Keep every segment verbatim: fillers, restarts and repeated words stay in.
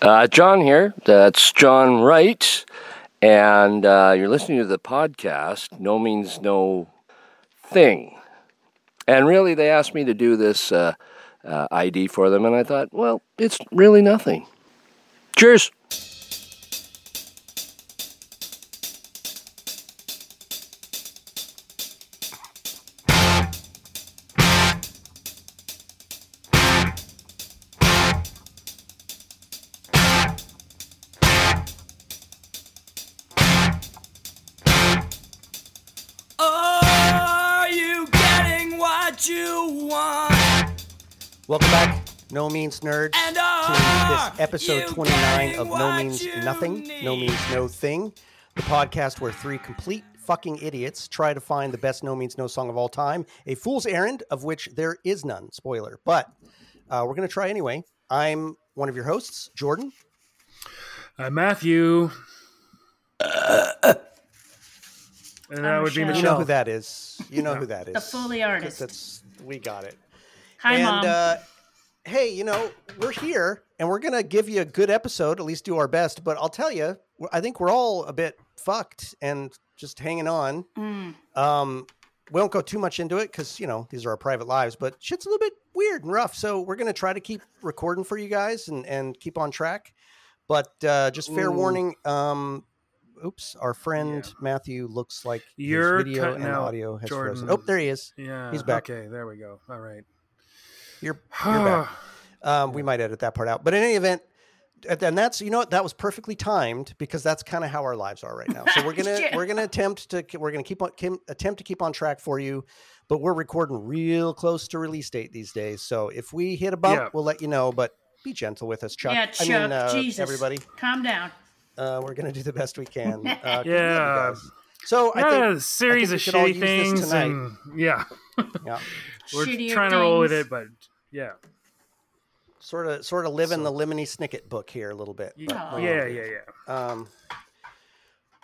Uh, John here. That's John Wright. And uh, you're listening to the podcast, No Means No Thing. And really, they asked me to do this uh, uh, I D for them, and I thought, well, it's really nothing. Cheers! Welcome back, No Means Nerds, to this episode twenty-nine of No Means Nothing, No Means No Thing, the podcast where three complete fucking idiots try to find the best No Means No song of all time, a fool's errand of which there is none, spoiler, but uh, we're going to try anyway. I'm one of your hosts, Jordan. I'm Matthew. Uh, and that would be Michelle. You know who that is. You know who that is. The Foley artist. That's, we got it. Hi, and, Mom. Uh, hey, you know, we're here, and we're going to give you a good episode, at least do our best. But I'll tell you, I think we're all a bit fucked and just hanging on. Mm. Um, we won't go too much into it because, you know, these are our private lives. But shit's a little bit weird and rough. So we're going to try to keep recording for you guys and, and keep on track. But uh, just fair Ooh. warning. Um, oops. Our friend yeah. Matthew looks like You're his video and out, audio has Jordan. frozen. Oh, there he is. Yeah. He's back. Okay. There we go. All right. You're, you're back. Um, we might edit that part out. But in any event, and that's, you know what, that was perfectly timed because that's kind of how our lives are right now. So we're going to, we're going to attempt to, we're going to keep on, attempt to keep on track for you, but we're recording real close to release date these days. So if we hit a bump, yeah. we'll let you know, but be gentle with us, Chuck. Yeah, Chuck, I mean, uh, Jesus, everybody. Calm down. Uh, we're going to do the best we can. Uh, yeah. So I think a series I think of shitty things. This tonight. And, yeah. yeah. We're Shittier trying things. to roll with it, but yeah. Sort of sort of live so. in the Lemony Snicket book here a little bit. But, oh. um, yeah, yeah, yeah. Um,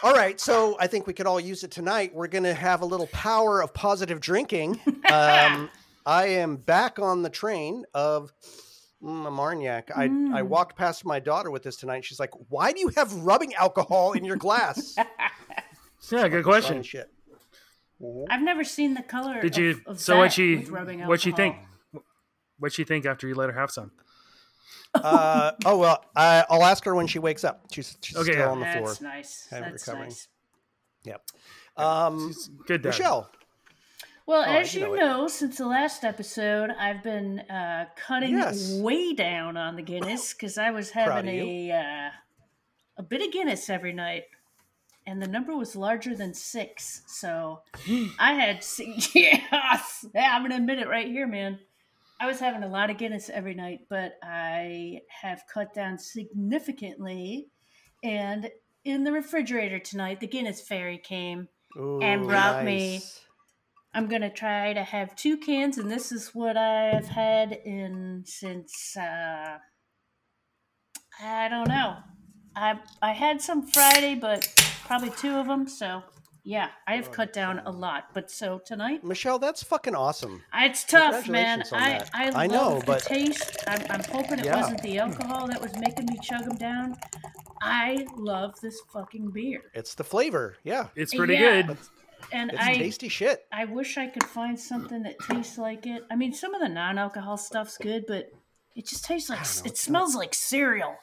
all right, so I think we could all use it tonight. We're going to have a little power of positive drinking. um, I am back on the train of mm, Marniac. I, mm. I walked past my daughter with this tonight. She's like, why do you have rubbing alcohol in your glass? Yeah, good question. Shit. I've never seen the color. Did you? Of, of so what she? What she think? What she think after you let her have some? Uh, oh well, I, I'll ask her when she wakes up. She's, she's okay, still yeah. on the floor. That's nice. Kind of That's recovering. nice. Yep. Um, she's good, dad. Michelle. Well, oh, as you know, you know since the last episode, I've been uh, cutting yes. way down on the Guinness because I was having a uh, a bit of Guinness every night. And the number was larger than six, so I had yeah. I'm gonna admit it right here, man. I was having a lot of Guinness every night, but I have cut down significantly. And in the refrigerator tonight, the Guinness fairy came Ooh, and brought nice. me. I'm gonna try to have two cans, and this is what I've had in since uh, I don't know. I I had some Friday, but probably two of them. So, yeah, I have cut down a lot. But so tonight, Michelle, that's fucking awesome. It's tough, man. I I, I love know, the but... taste. I'm, I'm hoping it yeah. wasn't the alcohol that was making me chug them down. I love this fucking beer. It's the flavor. Yeah, it's pretty yeah. good. It's, and it's I tasty shit. I wish I could find something that tastes like it. I mean, some of the non-alcohol stuff's good, but it just tastes like know, it smells not... like cereal.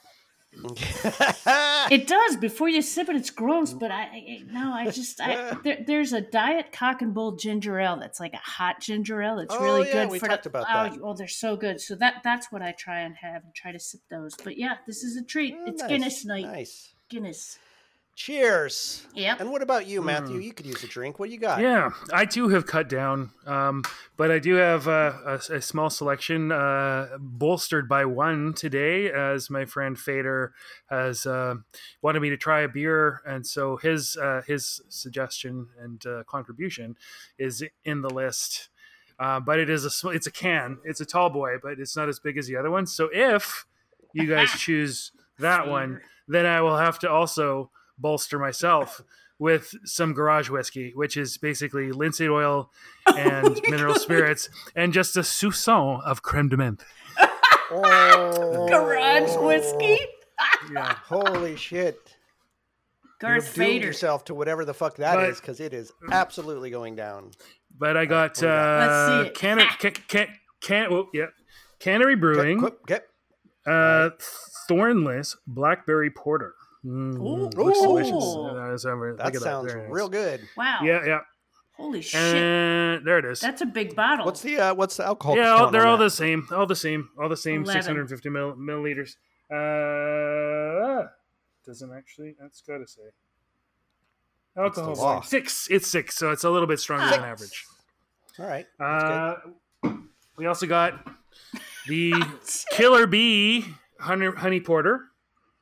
It does. Before you sip it, it's gross. But I, I no, I just I, there, there's a diet cock and bull ginger ale that's like a hot ginger ale. It's oh, really yeah, good. We for talked the, about oh, that. Oh, they're so good. So that that's what I try and have and try to sip those. But yeah, this is a treat. Oh, it's nice, Guinness night. Nice Guinness. Cheers. Yep. And what about you, Matthew? Mm. You could use a drink. What do you got? Yeah, I too have cut down, um, but I do have uh, a, a small selection uh, bolstered by one today, as my friend Fader has uh, wanted me to try a beer, and so his uh, his suggestion and uh, contribution is in the list. Uh, but it is a sm- it's a can. It's a tall boy, but it's not as big as the other one. So if you guys choose that one, then I will have to also bolster myself with some garage whiskey, which is basically linseed oil and mineral spirits and just a soupçon of creme de menthe. Oh. Garage whiskey? Yeah. Holy shit. Garth Vader. Doom yourself to whatever the fuck that but, is, because it is absolutely going down. But I got uh, can can can can oh, yeah, Cannery Brewing, get, get. Uh, thornless blackberry porter. Mm, Ooh, looks Ooh. delicious. Uh, that sounds that. real good. Wow. Yeah, yeah. Holy shit! And there it is. That's a big bottle. What's the uh, what's the alcohol? Yeah, all, they're all that? the same. All the same. All the same. Six hundred fifty mil- milliliters. Uh. Doesn't actually, that's gotta say. Alcohol like six. It's six, so it's a little bit stronger six. than average. All right. Uh, we also got the Killer Bee honey, honey porter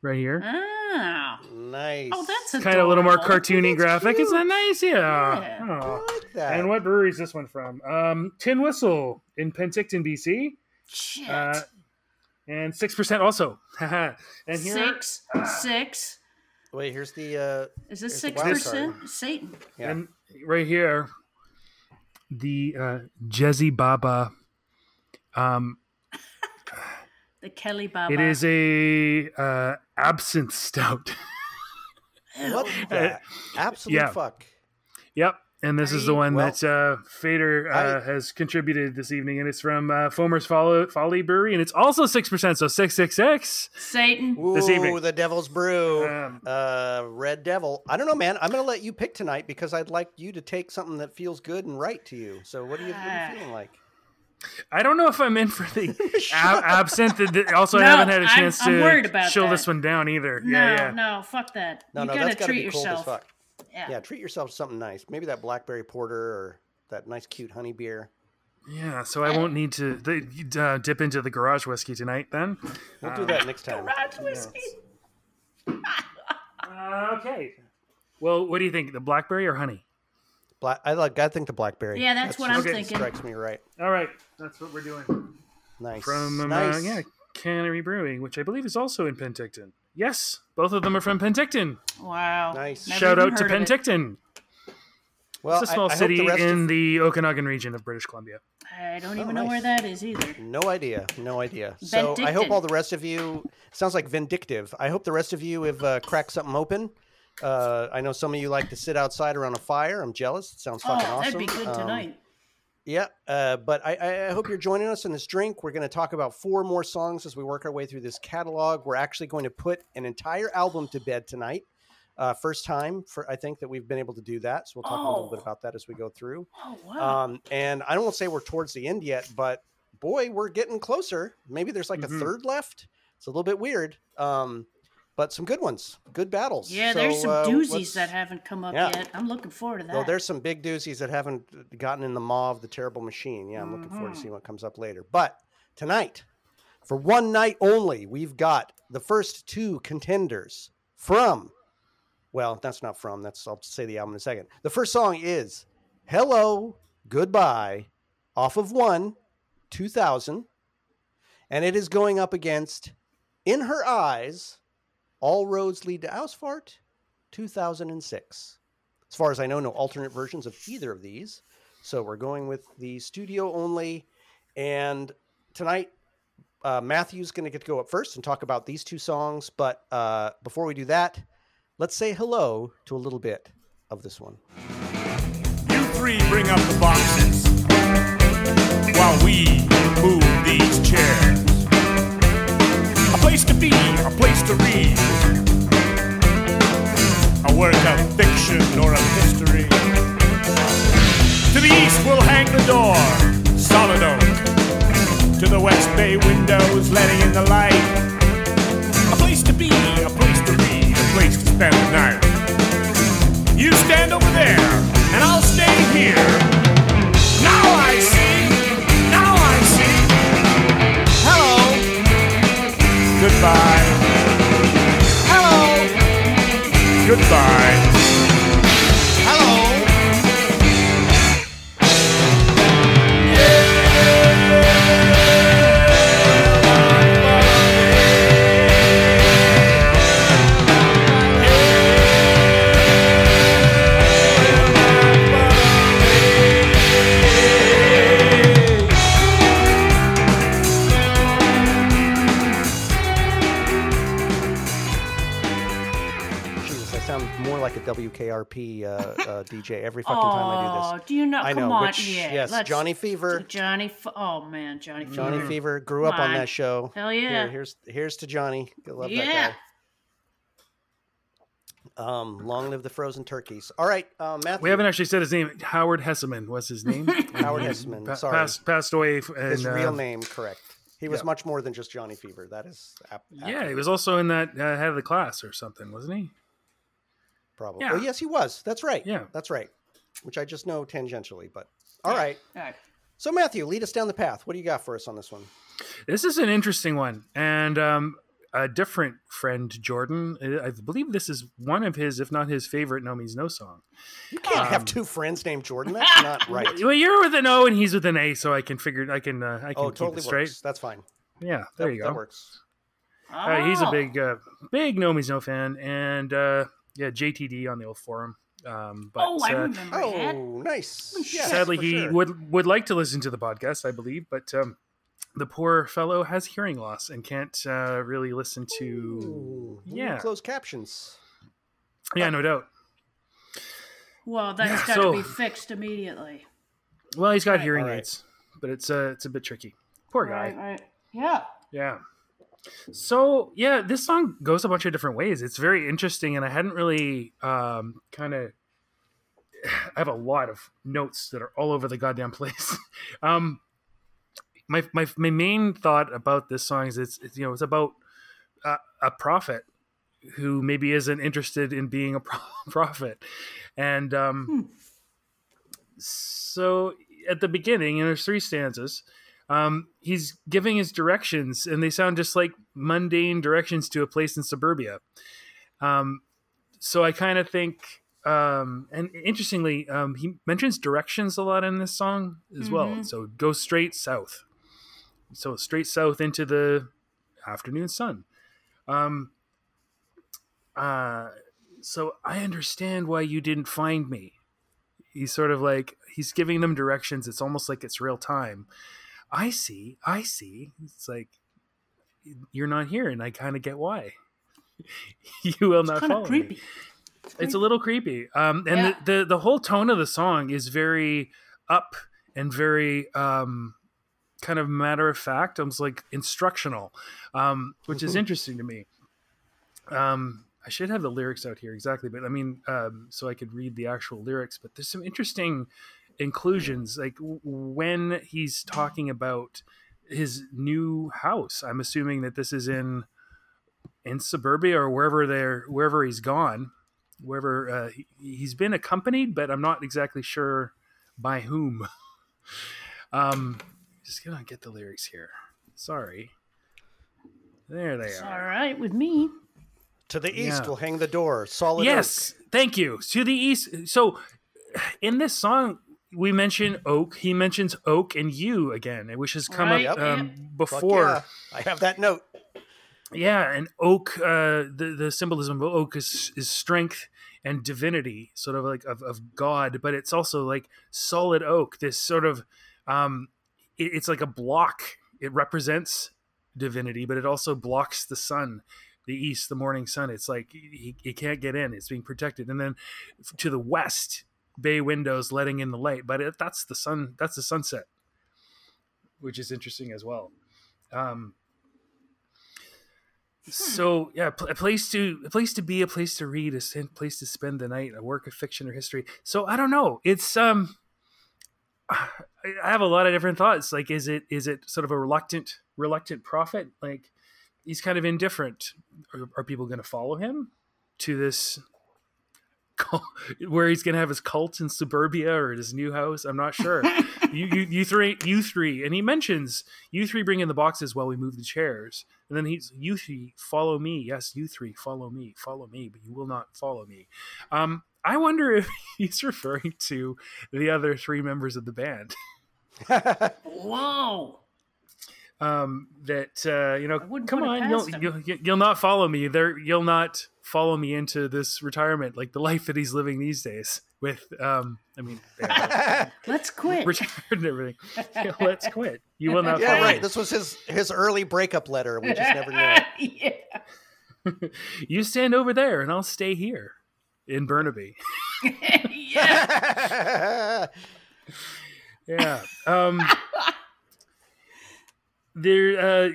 right here. Oh, nice. Oh, that's adorable. Kind of a little more cartoony graphic. Cute. Isn't that nice? Yeah. yeah. Oh. I like that. And what brewery is this one from? Um, Tin Whistle in Penticton, B C. Shit. Uh, And six percent also. and here, six, uh, six. Wait, here's the. Uh, Is this six percent? Satan. Yeah. And right here, the uh, Jezzy Baba. Um, the Kelly Baba. It is a uh, absinthe stout. What the absolute yeah. fuck? Yep. And this I is the one well, that uh, Fader uh, I, has contributed this evening, and it's from uh, Foamer's Folly Brewery, and it's also six percent, so six six six. Satan, this evening. Ooh, the Devil's Brew, um, uh, Red Devil. I don't know, man. I'm going to let you pick tonight because I'd like you to take something that feels good and right to you. So, what are you, what are you feeling like? I don't know if I'm in for the ab- absinthe. Also, no, I haven't had a chance I'm, I'm to chill that. this one down either. No, yeah, yeah. no, fuck that. No, you no, gotta that's treat gotta be yourself. Cold as fuck. Yeah. yeah, treat yourself to something nice. Maybe that blackberry porter or that nice, cute honey beer. Yeah, so I won't need to uh, dip into the garage whiskey tonight then. We'll uh, do that next time. Garage whiskey. uh, okay. Well, what do you think? The blackberry or honey? Black. I like. I think the blackberry. Yeah, that's, that's what I'm okay. thinking. Strikes me right. All right, that's what we're doing. Nice. From um, nice. Uh, yeah, Cannery Brewing, which I believe is also in Penticton. Yes, both of them are from Penticton. Wow. Nice. Never Shout out to Penticton. It. Well, it's a small I, I city the in of... the Okanagan region of British Columbia. I don't oh, even nice. know where that is either. No idea. No idea. So I hope all the rest of you, sounds like vindictive. I hope the rest of you have uh, cracked something open. Uh, I know some of you like to sit outside around a fire. I'm jealous. It sounds fucking oh, that'd awesome. That'd be good um, tonight. Yeah, uh, but I, I hope you're joining us in this drink. We're going to talk about four more songs as we work our way through this catalog. We're actually going to put an entire album to bed tonight. Uh, first time, for I think, that we've been able to do that. So we'll talk oh. a little bit about that as we go through. Oh, wow. Um, and I don't want to say we're towards the end yet, but boy, we're getting closer. Maybe there's like mm-hmm. a third left. It's a little bit weird, um, but some good ones, good battles. Yeah, so, there's some uh, doozies that haven't come up yeah. yet. I'm looking forward to that. No, there's some big doozies that haven't gotten in the maw of the terrible machine. Yeah, I'm mm-hmm. looking forward to seeing what comes up later. But tonight, for one night only, we've got the first two contenders from... Well, that's not from. That's I'll say the album in a second. The first song is Hello, Goodbye, off of one, two thousand. And it is going up against In Her Eyes... All Roads Lead to Ausfahrt, two thousand six. As far as I know, no alternate versions of either of these. So we're going with the studio only. And tonight, uh, Matthew's going to get to go up first and talk about these two songs. But uh, before we do that, let's say hello to a little bit of this one. You three bring up the boxes while we move these chairs. A place to be, a place to read, a work of fiction or of history. To the east we'll hang the door, solid oak. To the west bay windows letting in the light. A place to be, a place to read, a place to spend the night. You stand over there, and I'll stay here. Now I see, now I see. Hello. Goodbye. Hello. Goodbye. Hello. sound more like a W K R P uh, uh, D J every fucking oh, time I do this. Do you not? I know, come on, which, yeah. Yes, let's, Johnny Fever. Johnny, F- oh man, Johnny Fever. Johnny Fever grew come up on. on that show. Hell yeah! Here, here's here's to Johnny. I love yeah. that guy. Um, long live the frozen turkeys. All right, uh, Matthew. We haven't actually said his name. Howard Hesseman was his name. Howard Hesseman, pa- sorry. Passed, passed away. And, his real uh, name, correct. He was yeah. much more than just Johnny Fever. That is ap- ap- Yeah, he was also in that uh, Head of the Class or something, wasn't he? Probably. Yeah. Oh, yes, he was. That's right. Yeah. That's right. Which I just know tangentially, but all yeah. right. All right. So, Matthew, lead us down the path. What do you got for us on this one? This is an interesting one. And, um, a different friend, Jordan. I believe this is one of his, if not his favorite, No Means No song. You can't um, have two friends named Jordan. That's not right. Well, you're with an O and he's with an A, so I can figure. I can. Uh, I can oh, keep totally it straight. Works. That's fine. Yeah, there that, you go. That works. Oh. Uh, he's a big, uh, big No Means No fan, and uh, yeah, J T D on the old forum. Um, but, oh, I remember. Uh, oh, nice. Yes, sadly, he sure. would would like to listen to the podcast, I believe, but. Um, The poor fellow has hearing loss and can't uh, really listen to Ooh, yeah closed captions. Yeah, oh. no doubt. Well, that's yeah, got so, to be fixed immediately. Well, he's got right, hearing right. aids, but it's a uh, it's a bit tricky. Poor guy. Right, right. Yeah. Yeah. So yeah, this song goes a bunch of different ways. It's very interesting, and I hadn't really um, kind of. I have a lot of notes that are all over the goddamn place. um, My, my my main thought about this song is it's, it's you know it's about uh, a prophet who maybe isn't interested in being a prophet, and um, hmm. so at the beginning, and there's three stanzas, um, he's giving his directions, and they sound just like mundane directions to a place in suburbia. Um, so I kind of think, um, and interestingly, um, he mentions directions a lot in this song as mm-hmm. well. So go straight south. So straight south into the afternoon sun. Um, uh, so I understand why you didn't find me. He's sort of like, he's giving them directions. It's almost like it's real time. I see. I see. It's like, you're not here. And I kind of get why. You will it's not follow creepy. Me. It's, it's a little creepy. Um, and yeah. the, the, the whole tone of the song is very up and very, um, kind of matter of fact, almost like instructional, um, which is interesting to me. Um, I should have the lyrics out here exactly, but I mean, um, so I could read the actual lyrics, but there's some interesting inclusions, like w- when he's talking about his new house. I'm assuming that this is in in suburbia or wherever they're wherever he's gone, wherever uh, he, he's been accompanied, but I'm not exactly sure by whom. um, Just gonna get the lyrics here. Sorry. There they it's are. All right with me. To the east yeah. will hang the door. Solid. Yes, oak. Thank you. To the east. So, in this song, we mention oak. He mentions oak and you again, which has come right. up um, yep. before. Yeah. I have that note. Yeah, and oak. Uh, the the symbolism of oak is is strength and divinity, sort of like of of God, but it's also like solid oak. This sort of. Um, It's like a block. It represents divinity, but it also blocks the sun, the east, the morning sun. It's like he, he can't get in. It's being protected. And then to the west, bay windows letting in the light. But it, that's the sun. That's the sunset, which is interesting as well. Um, so yeah, a place to a place to be, a place to read, a place to spend the night, a work of fiction or history. So I don't know. It's um. I have a lot of different thoughts. Like, is it is it sort of a reluctant reluctant prophet? Like, he's kind of indifferent. Are, are people going to follow him to this cult, where he's going to have his cult in suburbia or his new house? I'm not sure. you, you you three you three, and he mentions you three bring in the boxes while we move the chairs, and then he's you three follow me. Yes, you three follow me, follow me, but you will not follow me. Um. I wonder if he's referring to the other three members of the band. Whoa! Um, that uh, you know, come on, you'll, you'll you'll not follow me. There, you'll not follow me into this retirement, like the life that he's living these days. With, um, I mean, let's quit. Retired and everything. Yeah, let's quit. You will not. Yeah, follow right. me. This was his his early breakup letter. We just never knew it. Yeah. You stand over there, and I'll stay here. in Burnaby. Yeah. Yeah. Um, there, uh,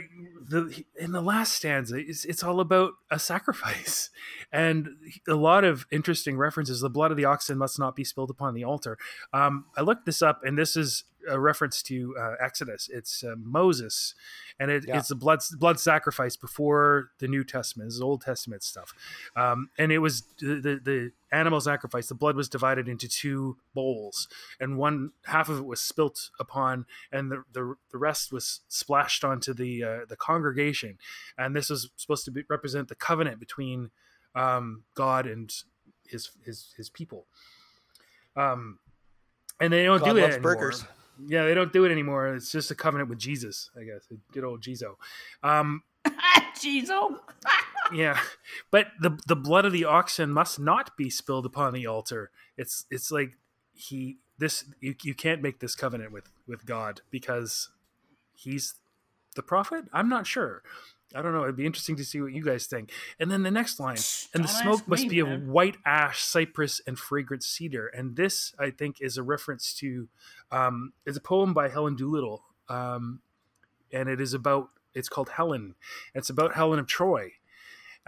the, in the last stanza, it's, it's all about a sacrifice and a lot of interesting references. The blood of the oxen must not be spilled upon the altar. Um, I looked this up, and this is a reference to uh, Exodus. It's uh, Moses, and it, yeah. it's a blood blood sacrifice before the New Testament. This is Old Testament stuff. Um, and it was the, the the animal sacrifice. The blood was divided into two bowls, and one half of it was spilt upon, and the the, the rest was splashed onto the uh, the congregation. And this was supposed to be, represent the covenant between um, God and his his his people. Um, and they don't God do it anymore. Burgers. Yeah, they don't do it anymore. It's just a covenant with Jesus, I guess. Good old Jezo. Um, Jezo? Yeah. But the the blood of the oxen must not be spilled upon the altar. It's it's like he this you, you can't make this covenant with, with God because he's the prophet? I'm not sure. I don't know. It'd be interesting to see what you guys think. And then the next line, and the smoke must be of white ash, cypress, and fragrant cedar. And this, I think, is a reference to, um, it's a poem by Helen Doolittle. Um, and it is about, it's called Helen. It's about Helen of Troy.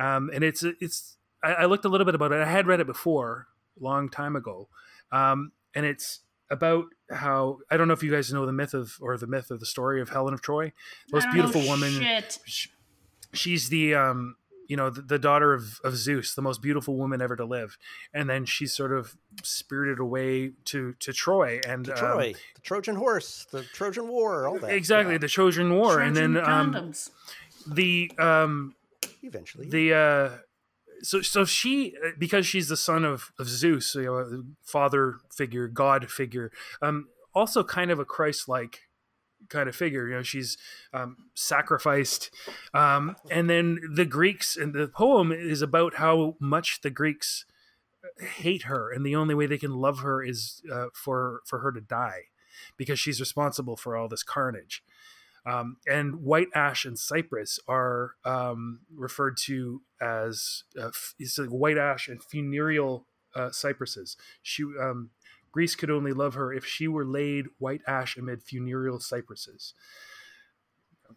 Um, and it's, it's, I, I looked a little bit about it. I had read it before, a long time ago. Um, and it's about how, I don't know if you guys know the myth of, or the myth of the story of Helen of Troy. Most beautiful woman. Shit. She, She's the, um, you know, the, the daughter of, of Zeus, the most beautiful woman ever to live. And then she's sort of spirited away to, to Troy and to Troy, um, the Trojan horse, the Trojan War, all that. Exactly. Yeah. The Trojan War. Trojan and then um, the um, eventually the uh, so so she, because she's the son of, of Zeus, you know, father figure, God figure, um, also kind of a Christ-like kind of figure, you know, she's um, sacrificed. Um, and then the Greeks, and the poem is about how much the Greeks hate her. And the only way they can love her is uh, for, for her to die because she's responsible for all this carnage. Um, and white ash and cypress are um, referred to as uh, it's like white ash and funereal uh, cypresses. She, um, Greece could only love her if she were laid white ash amid funereal cypresses.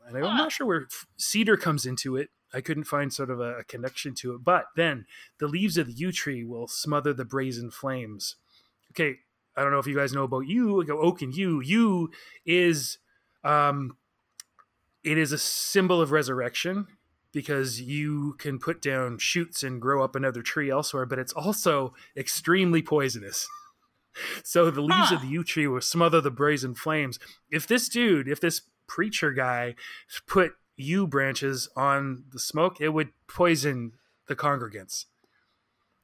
And I'm not sure where cedar comes into it. I couldn't find sort of a, a connection to it. But then the leaves of the yew tree will smother the brazen flames. Okay, I don't know if you guys know about yew. Oak and yew. Yew is, um, it is a symbol of resurrection because you can put down shoots and grow up another tree elsewhere. But it's also extremely poisonous. So the leaves ah. of the yew tree will smother the brazen flames. If this dude, if this preacher guy put yew branches on the smoke, it would poison the congregants.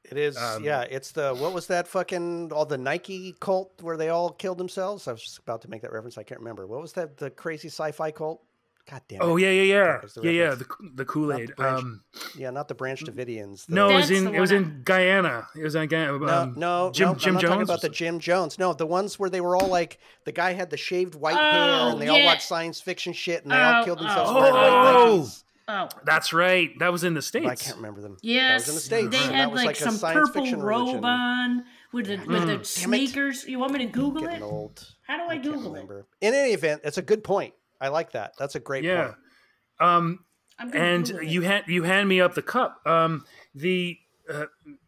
It is. Um, yeah. It's the, what was that fucking, all the Nike cult where they all killed themselves? I was just about to make that reference. I can't remember. What was that? The crazy sci-fi cult? God damn it. Oh, yeah, yeah, yeah. The yeah, yeah, the, the Kool-Aid. The um, yeah, not the Branch Davidians. The, no, it was in it was in Guyana. It was in Guyana. No, um, no, Jim, no Jim I'm not Jones talking about the Jim Jones. No, the ones where they were all like, the guy had the shaved white oh, hair, and they yeah. all watched science fiction shit, and they oh, all killed themselves. Oh, oh, oh, that's right. That was in the States. I can't remember them. Yes, that was in the States. They had like, like some purple robe religion. on with the, with mm. the sneakers. You want me to Google it? Old. How do I, I Google it? In any event, it's a good point. I like that. That's a great yeah. point. Um, I'm and you hand you hand me up the cup. Um, the uh,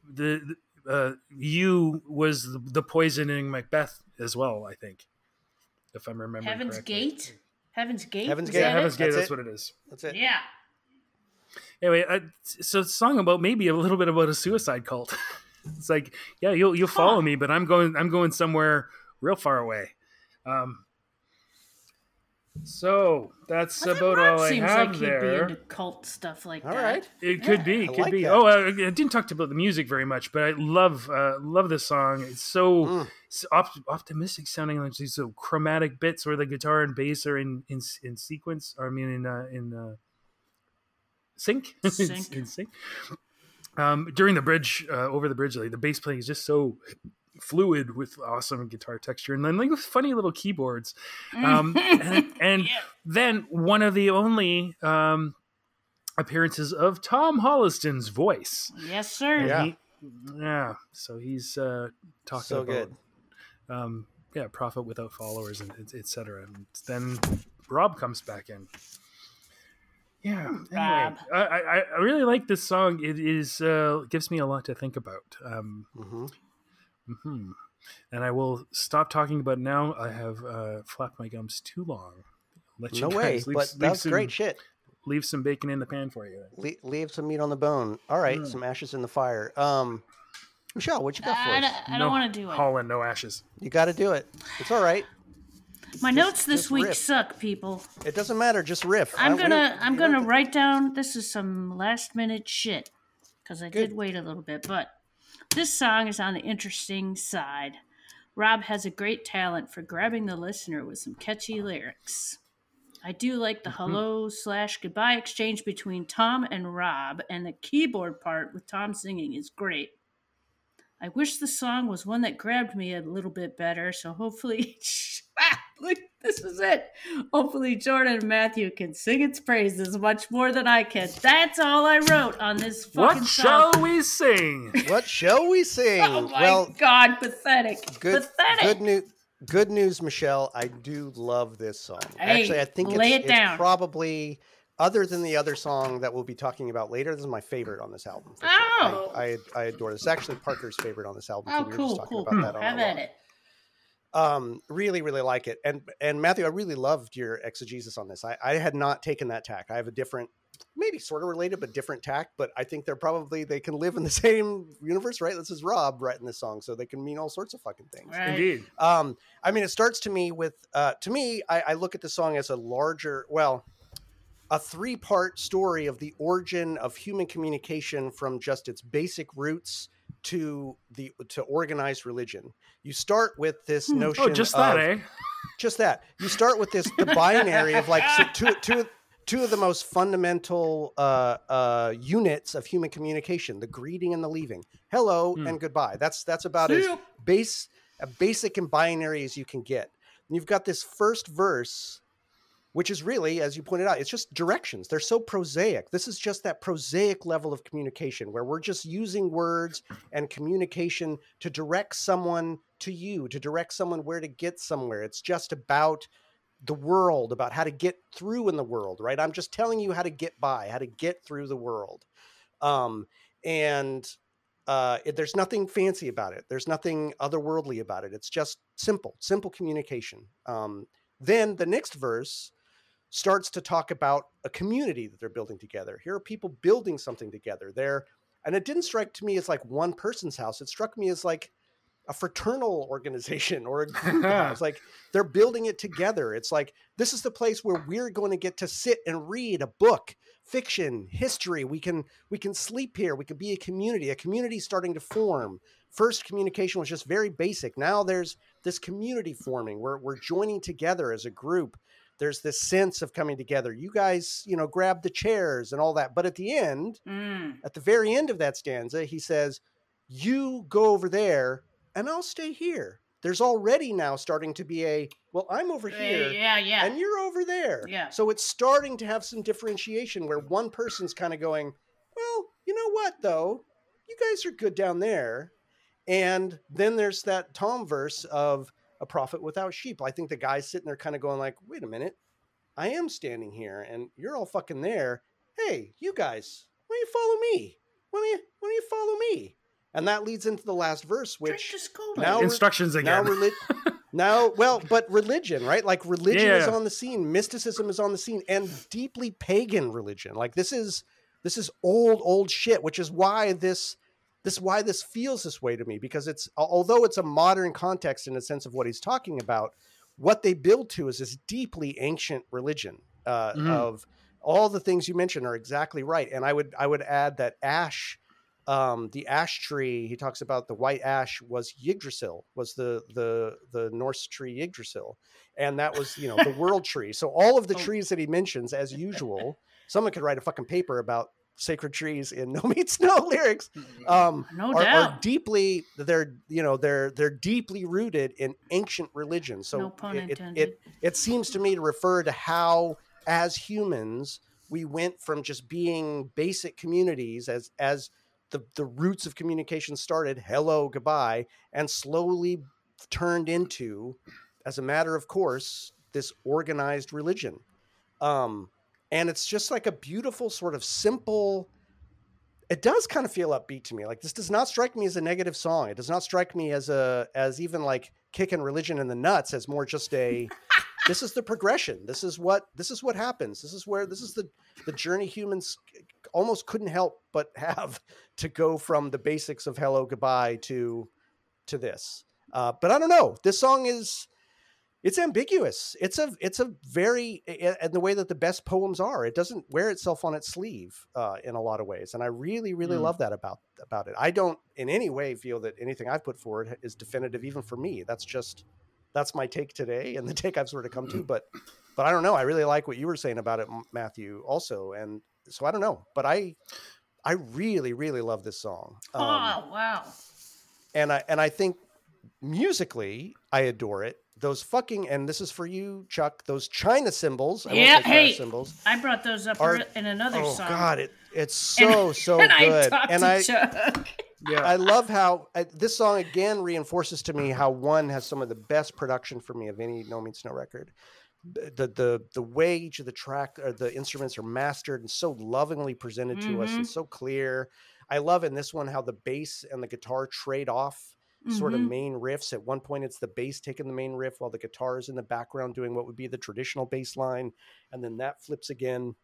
the uh, you was the, the poisoning Macbeth as well. I think, if I'm remembering Heaven's correctly. Gate. Heaven's Gate. Heaven's Gate. Yeah, Heaven's Gate. That's, that's what it is. That's it. Yeah. Anyway, I, so it's a song about maybe a little bit about a suicide cult. It's like, yeah, you'll you'll follow huh. me, but I'm going I'm going somewhere real far away. Um, So that's I about Rob all I seems have like there. He'd be into cult stuff like all that. Right. It could yeah, be, it could like be. That. Oh, I, I didn't talk about the music very much, but I love, uh, love this song. It's so, mm. so op- optimistic sounding. Like these so chromatic bits where the guitar and bass are in in, in sequence. Or I mean, in uh, in uh, sync. Sync. in, in sync. Um, during the bridge, uh, over the bridge, like, the bass playing is just so fluid with awesome guitar texture and then like with funny little keyboards um and, and yeah. then one of the only um appearances of Tom Holliston's voice. Yes sir. Yeah. He, yeah. So he's uh, talking so about good. Um, yeah, prophet without followers, and et cetera. Et then Rob comes back in. Yeah, anyway, I, I I really like this song. It is uh, gives me a lot to think about. Um, mm-hmm. Mm-hmm. And I will stop talking about it now. I have uh, flapped my gums too long. Let you no guys way, leave, but leave that's some, great shit. Leave some bacon in the pan for you. Le- leave some meat on the bone. All right, mm. some ashes in the fire. Um, Michelle, what you got for I us? Don't, I no, don't want to do it. Holland, no ashes. You got to do it. It's all right. My just, notes this week riff. suck, people. It doesn't matter. Just riff. I'm I gonna I'm gonna write th- down. This is some last minute shit because I Good. did wait a little bit, but this song is on the interesting side. Rob has a great talent for grabbing the listener with some catchy lyrics. I do like the mm-hmm. hello slash goodbye exchange between Tom and Rob, and the keyboard part with Tom singing is great. I wish the song was one that grabbed me a little bit better, so hopefully... ah, look, this is it. Hopefully Jordan and Matthew can sing its praises much more than I can. That's all I wrote on this fucking what song. What shall we sing? What shall we sing? Oh my well, God, pathetic. Good, pathetic. Good news. Good news, Michelle. I do love this song. Hey, Actually, I think it's, it it's probably, other than the other song that we'll be talking about later, this is my favorite on this album. Oh. Sure. I, I I adore this. It's actually Parker's favorite on this album. Oh, we cool, were just talking cool. about that Have at it. Um, really, really like it. And and Matthew, I really loved your exegesis on this. I, I had not taken that tack. I have a different, maybe sort of related, but different tack. But I think they're probably, they can live in the same universe, right? This is Rob writing this song, so they can mean all sorts of fucking things. Right. Indeed. Um, I mean, it starts to me with, uh, to me, I, I look at the song as a larger, well, a three-part story of the origin of human communication from just its basic roots to the to organized religion. You start with this notion oh, just that, of, eh? Just that. You start with this the binary of like so two, two, two of the most fundamental uh, uh, units of human communication, the greeting and the leaving. Hello hmm. and goodbye. That's that's about See as you. base uh, basic and binary as you can get. And you've got this first verse, which is really, as you pointed out, it's just directions. They're so prosaic. This is just that prosaic level of communication where we're just using words and communication to direct someone to you, to direct someone where to get somewhere. It's just about the world, about how to get through in the world, right? I'm just telling you how to get by, how to get through the world. Um, and uh, it, there's nothing fancy about it. There's nothing otherworldly about it. It's just simple, simple communication. Um, then the next verse starts to talk about a community that they're building together. Here are people building something together. They're, and it didn't strike to me as like one person's house. It struck me as like a fraternal organization or a group house. Like they're building it together. It's like, this is the place where we're going to get to sit and read a book, fiction, history. We can, we can sleep here. We can be a community, a community starting to form. First communication was just very basic. Now there's this community forming where we're joining together as a group. There's this sense of coming together. You guys, you know, grab the chairs and all that. But at the end, mm. at the very end of that stanza, he says, you go over there and I'll stay here. There's already now starting to be a, well, I'm over here uh, yeah, yeah. and you're over there. Yeah. So it's starting to have some differentiation where one person's kind of going, well, you know what, though? You guys are good down there. And then there's that Tom verse of, a prophet without sheep. I think the guy's sitting there kind of going like, wait a minute, I am standing here and you're all fucking there. Hey, you guys, why don't you follow me? Why don't you, why don't you follow me? And that leads into the last verse, which now instructions again. Now, reli- now, well, but religion, right? Like religion yeah. is on the scene. Mysticism is on the scene, and deeply pagan religion. Like this is, this is old, old shit, which is why this, This is why this feels this way to me, because it's, although it's a modern context in a sense of what he's talking about, what they build to is this deeply ancient religion uh, mm. of all the things you mentioned are exactly right. And I would I would add that ash, um, the ash tree, he talks about the white ash was Yggdrasil, was the the the Norse tree Yggdrasil. And that was, you know, the world tree. So all of the trees that he mentions, as usual, someone could write a fucking paper about sacred trees in No Means No lyrics um no are, doubt. are deeply they're you know they're they're deeply rooted in ancient religion, so no pun it, intended. It, it it seems to me to refer to how as humans we went from just being basic communities as as the, the roots of communication started, hello, goodbye, and slowly turned into, as a matter of course, this organized religion. Um, and it's just like a beautiful sort of simple, it does kind of feel upbeat to me. Like, this does not strike me as a negative song. It does not strike me as a, as even like kicking religion in the nuts, as more just a, this is the progression. This is what, this is what happens. This is where, this is the, the journey humans almost couldn't help but have, to go from the basics of hello, goodbye to, to this. Uh, but I don't know. This song is, it's ambiguous. It's a, it's a very, and the way that the best poems are, it doesn't wear itself on its sleeve uh, in a lot of ways. And I really, really mm. love that about, about it. I don't in any way feel that anything I've put forward is definitive, even for me. That's just, that's my take today and the take I've sort of come to, but, but I don't know. I really like what you were saying about it, Matthew, also. And so I don't know, but I, I really, really love this song. Um, oh, wow. And I, and I think musically, I adore it. Those fucking, and this is for you, Chuck, those China cymbals. I yeah, hey, cymbals I brought those up are, in another oh song. Oh, God, it, it's so, and, so and good. I and to I Chuck. Yeah, I love how, I, this song again reinforces to me how one has some of the best production for me of any No Means No record. The the the way each of the track, or the instruments are mastered and so lovingly presented mm-hmm. to us and so clear. I love in this one how the bass and the guitar trade off. Mm-hmm. Sort of main riffs. At one point it's the bass taking the main riff while the guitar is in the background doing what would be the traditional bass line, and then that flips again.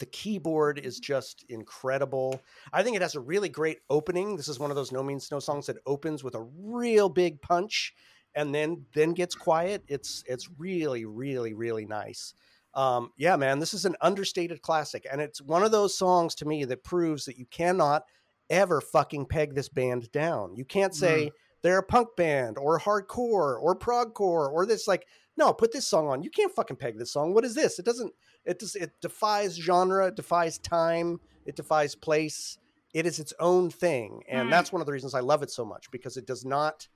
The keyboard is just incredible. I think it has a really great opening. This is one of those No Means No songs that opens with a real big punch and then then gets quiet. It's it's really, really, really nice. Um, yeah, man, this is an understated classic, and it's one of those songs to me that proves that you cannot ever fucking peg this band down. You can't say mm. they're a punk band or hardcore or progcore or this, like, no, put this song on. You can't fucking peg this song. What is this? It doesn't, it just, it defies genre, it defies time, it defies place. It is its own thing. And mm. that's one of the reasons I love it so much, because it does not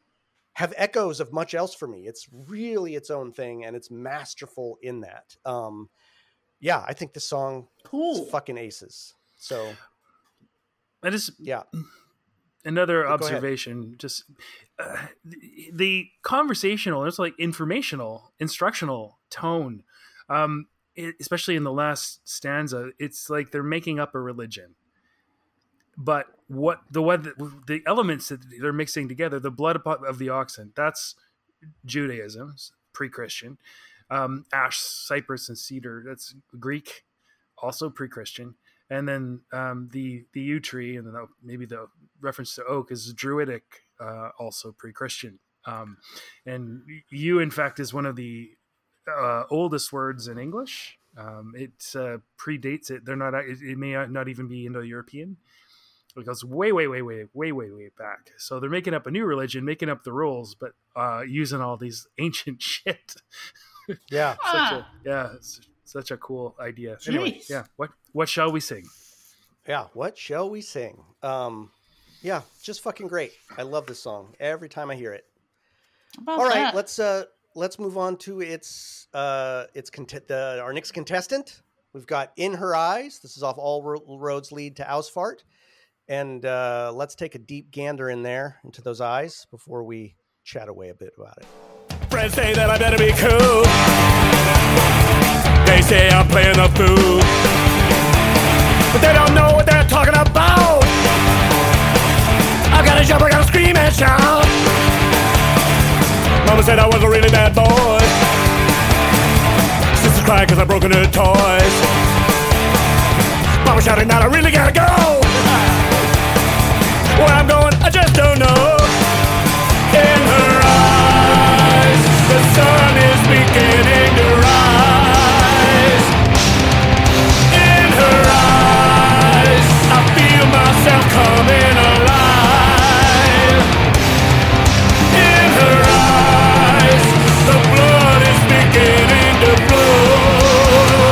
have echoes of much else for me. It's really its own thing, and it's masterful in that. Um, yeah, I think this song cool. is fucking aces. So that is yeah. another Go observation. Ahead. Just uh, the, the conversational, it's like informational, instructional tone, um, it, especially in the last stanza. It's like they're making up a religion, but what the what the, the elements that they're mixing together, the blood of the oxen, that's Judaism, pre-Christian, um, ash, cypress, and cedar, that's Greek, also pre-Christian. And then um, the the yew tree, and then the, maybe the reference to oak is Druidic, uh, also pre-Christian. Um, and yew, in fact, is one of the uh, oldest words in English. Um, it uh, predates it. They're not. It, it may not even be Indo-European. It goes way, way, way, way, way, way, way back. So they're making up a new religion, making up the rules, but uh, using all these ancient shit. Yeah. Such a, yeah. Such a cool idea. Jeez. Anyway, yeah. What what shall we sing? Yeah, what shall we sing? Um, yeah, just fucking great. I love this song every time I hear it. About All right, that? let's uh, let's move on to its uh, its cont- the, our next contestant. We've got In Her Eyes. This is off All Ro- Roads Lead to Ausfart, and uh, let's take a deep gander in there into those eyes before we chat away a bit about it. Friends say that I better be cool. They say I'm playing the fool, but they don't know what they're talking about. I gotta jump, I gotta scream and shout. Mama said I was a really bad boy. Sisters cried cause I broke her toys. Mama shouted, now I really gotta go. Where I'm going, I just don't know. In her eyes, the sun is beginning to rise. Myself coming alive. In her eyes, the blood is beginning to flow.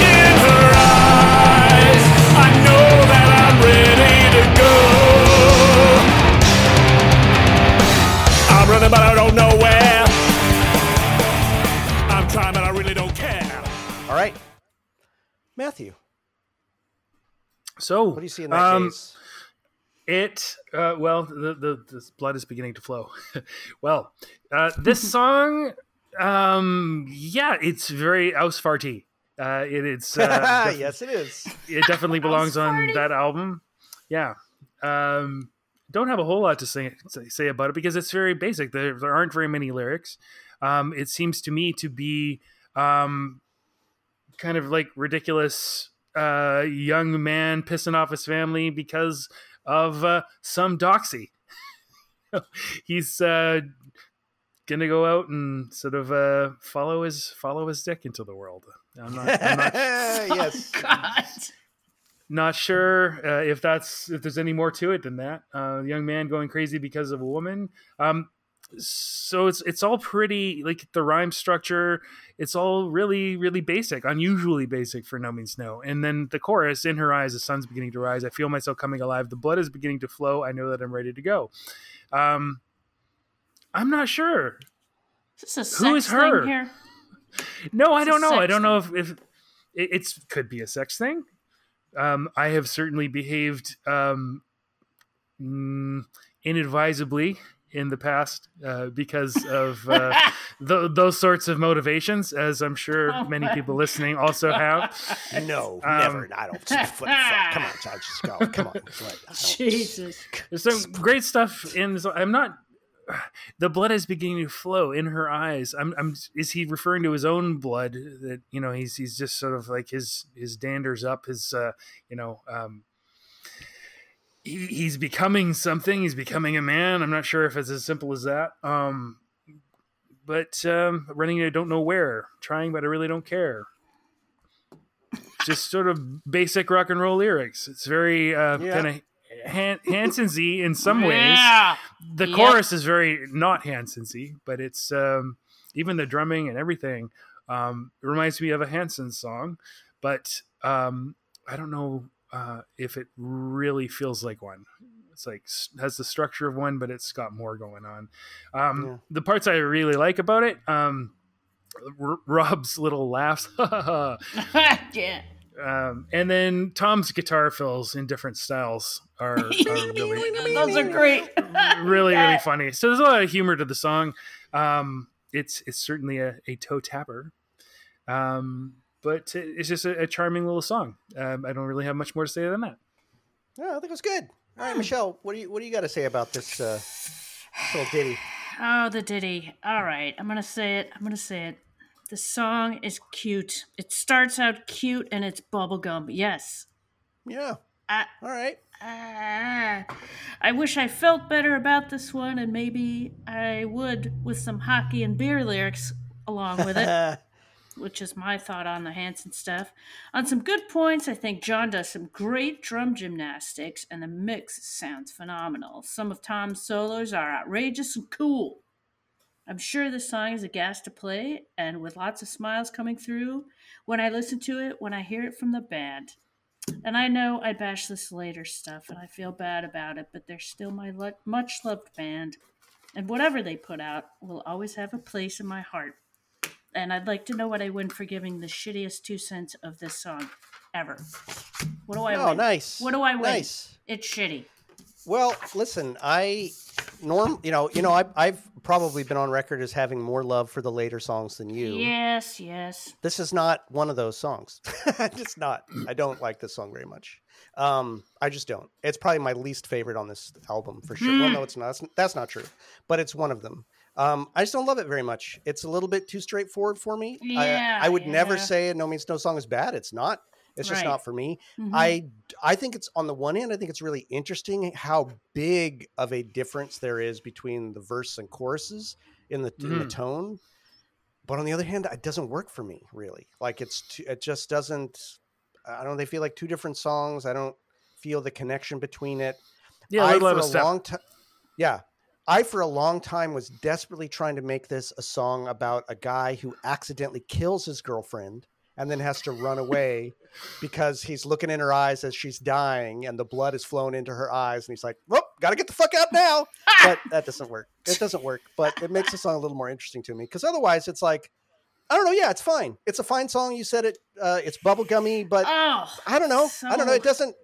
In her eyes, I So what do you see in that um, case? It, uh, well, the, the, the blood is beginning to flow. Well, uh, this song, um, yeah, it's very Ausfarty. Uh, it, it's, uh, def- yes, it is. It definitely belongs on that album. Yeah. Um, don't have a whole lot to say, say about it because it's very basic. There, there aren't very many lyrics. Um, it seems to me to be, um, kind of like ridiculous, uh, young man pissing off his family because of uh, some doxy. He's uh, gonna go out and sort of uh, follow his follow his dick into the world. I'm not, I'm not yes, oh, God. Not sure uh, if that's if there's any more to it than that. Uh, the young man going crazy because of a woman. Um, so it's it's all pretty like the rhyme structure. It's all really really basic, unusually basic for No Means No. And then the chorus: in her eyes, the sun's beginning to rise. I feel myself coming alive. The blood is beginning to flow. I know that I'm ready to go. Um, I'm not sure. Is this a sex Who is her? Thing here? No, I don't know. I don't know if, if it it's, could be a sex thing. Um, I have certainly behaved um, inadvisably in the past uh, because of uh, th- those sorts of motivations, as I'm sure oh many people listening also have. No, um, never. I don't. Come on, John, just go. Come on. Jesus. There's some great stuff in this. I'm not. The blood is beginning to flow in her eyes. I'm. I'm. Is he referring to his own blood? That you know, he's he's just sort of like his his danders up. His uh, you know. Um, he, he's becoming something. He's becoming a man. I'm not sure if it's as simple as that. Um, but um, running, I don't know where. Trying, but I really don't care. Just sort of basic rock and roll lyrics. It's very uh, yeah. kind of. Han- Hanson-y in some ways. Yeah. The yep. chorus is very not Hanson-y, but it's um, even the drumming and everything um, reminds me of a Hanson song, but um, I don't know uh, if it really feels like one. It's like has the structure of one, but it's got more going on. Um, yeah. The parts I really like about it, um, R- Rob's little laughs. Yeah. Um, and then Tom's guitar fills in different styles are, are really those are great, really yeah. really funny. So there's a lot of humor to the song. Um, it's it's certainly a, a toe tapper, um, but it's just a, a charming little song. Um, I don't really have much more to say than that. Yeah, I think it was good. All right, Michelle, what do you what do you got to say about this uh, little ditty? Oh, the ditty. All right, I'm gonna say it. I'm gonna say it. The song is cute. It starts out cute and it's bubblegum. Yes. Yeah. Uh, All right. Uh, I wish I felt better about this one, and maybe I would with some hockey and beer lyrics along with it, which is my thought on the Hanson stuff. On some good points, I think John does some great drum gymnastics, and the mix sounds phenomenal. Some of Tom's solos are outrageous and cool. I'm sure this song is a gas to play, and with lots of smiles coming through when I listen to it, when I hear it from the band. And I know I bash this later stuff, and I feel bad about it, but they're still my lo- much-loved band, and whatever they put out will always have a place in my heart. And I'd like to know what I win for giving the shittiest two cents of this song ever. What do I oh, win? Oh, nice. What do I win? Nice. It's shitty. Well, listen, I... Norm, you know, you know, I, I've probably been on record as having more love for the later songs than you. Yes, yes. This is not one of those songs. It's not. I don't like this song very much. Um, I just don't. It's probably my least favorite on this album for sure. Mm. Well, no, it's not. That's, that's not true. But it's one of them. Um, I just don't love it very much. It's a little bit too straightforward for me. Yeah, I, I would yeah. never say a No Means No song is bad. It's not. It's just right. not for me. Mm-hmm. I, I think it's on the one hand, I think it's really interesting how big of a difference there is between the verse and choruses in the, mm. in the tone. But on the other hand, it doesn't work for me really. Like it's, too, it just doesn't, I don't know. They feel like two different songs. I don't feel the connection between it. Yeah. I, for a long time, yeah. I, for a long time was desperately trying to make this a song about a guy who accidentally kills his girlfriend and then has to run away because he's looking in her eyes as she's dying and the blood is flowing into her eyes. And he's like, well, got to get the fuck out now. But that doesn't work. It doesn't work, but it makes the song a little more interesting to me. Because otherwise it's like, I don't know. Yeah, it's fine. It's a fine song. You said it. Uh, it's bubblegummy, but oh, I don't know. So... I don't know. It doesn't.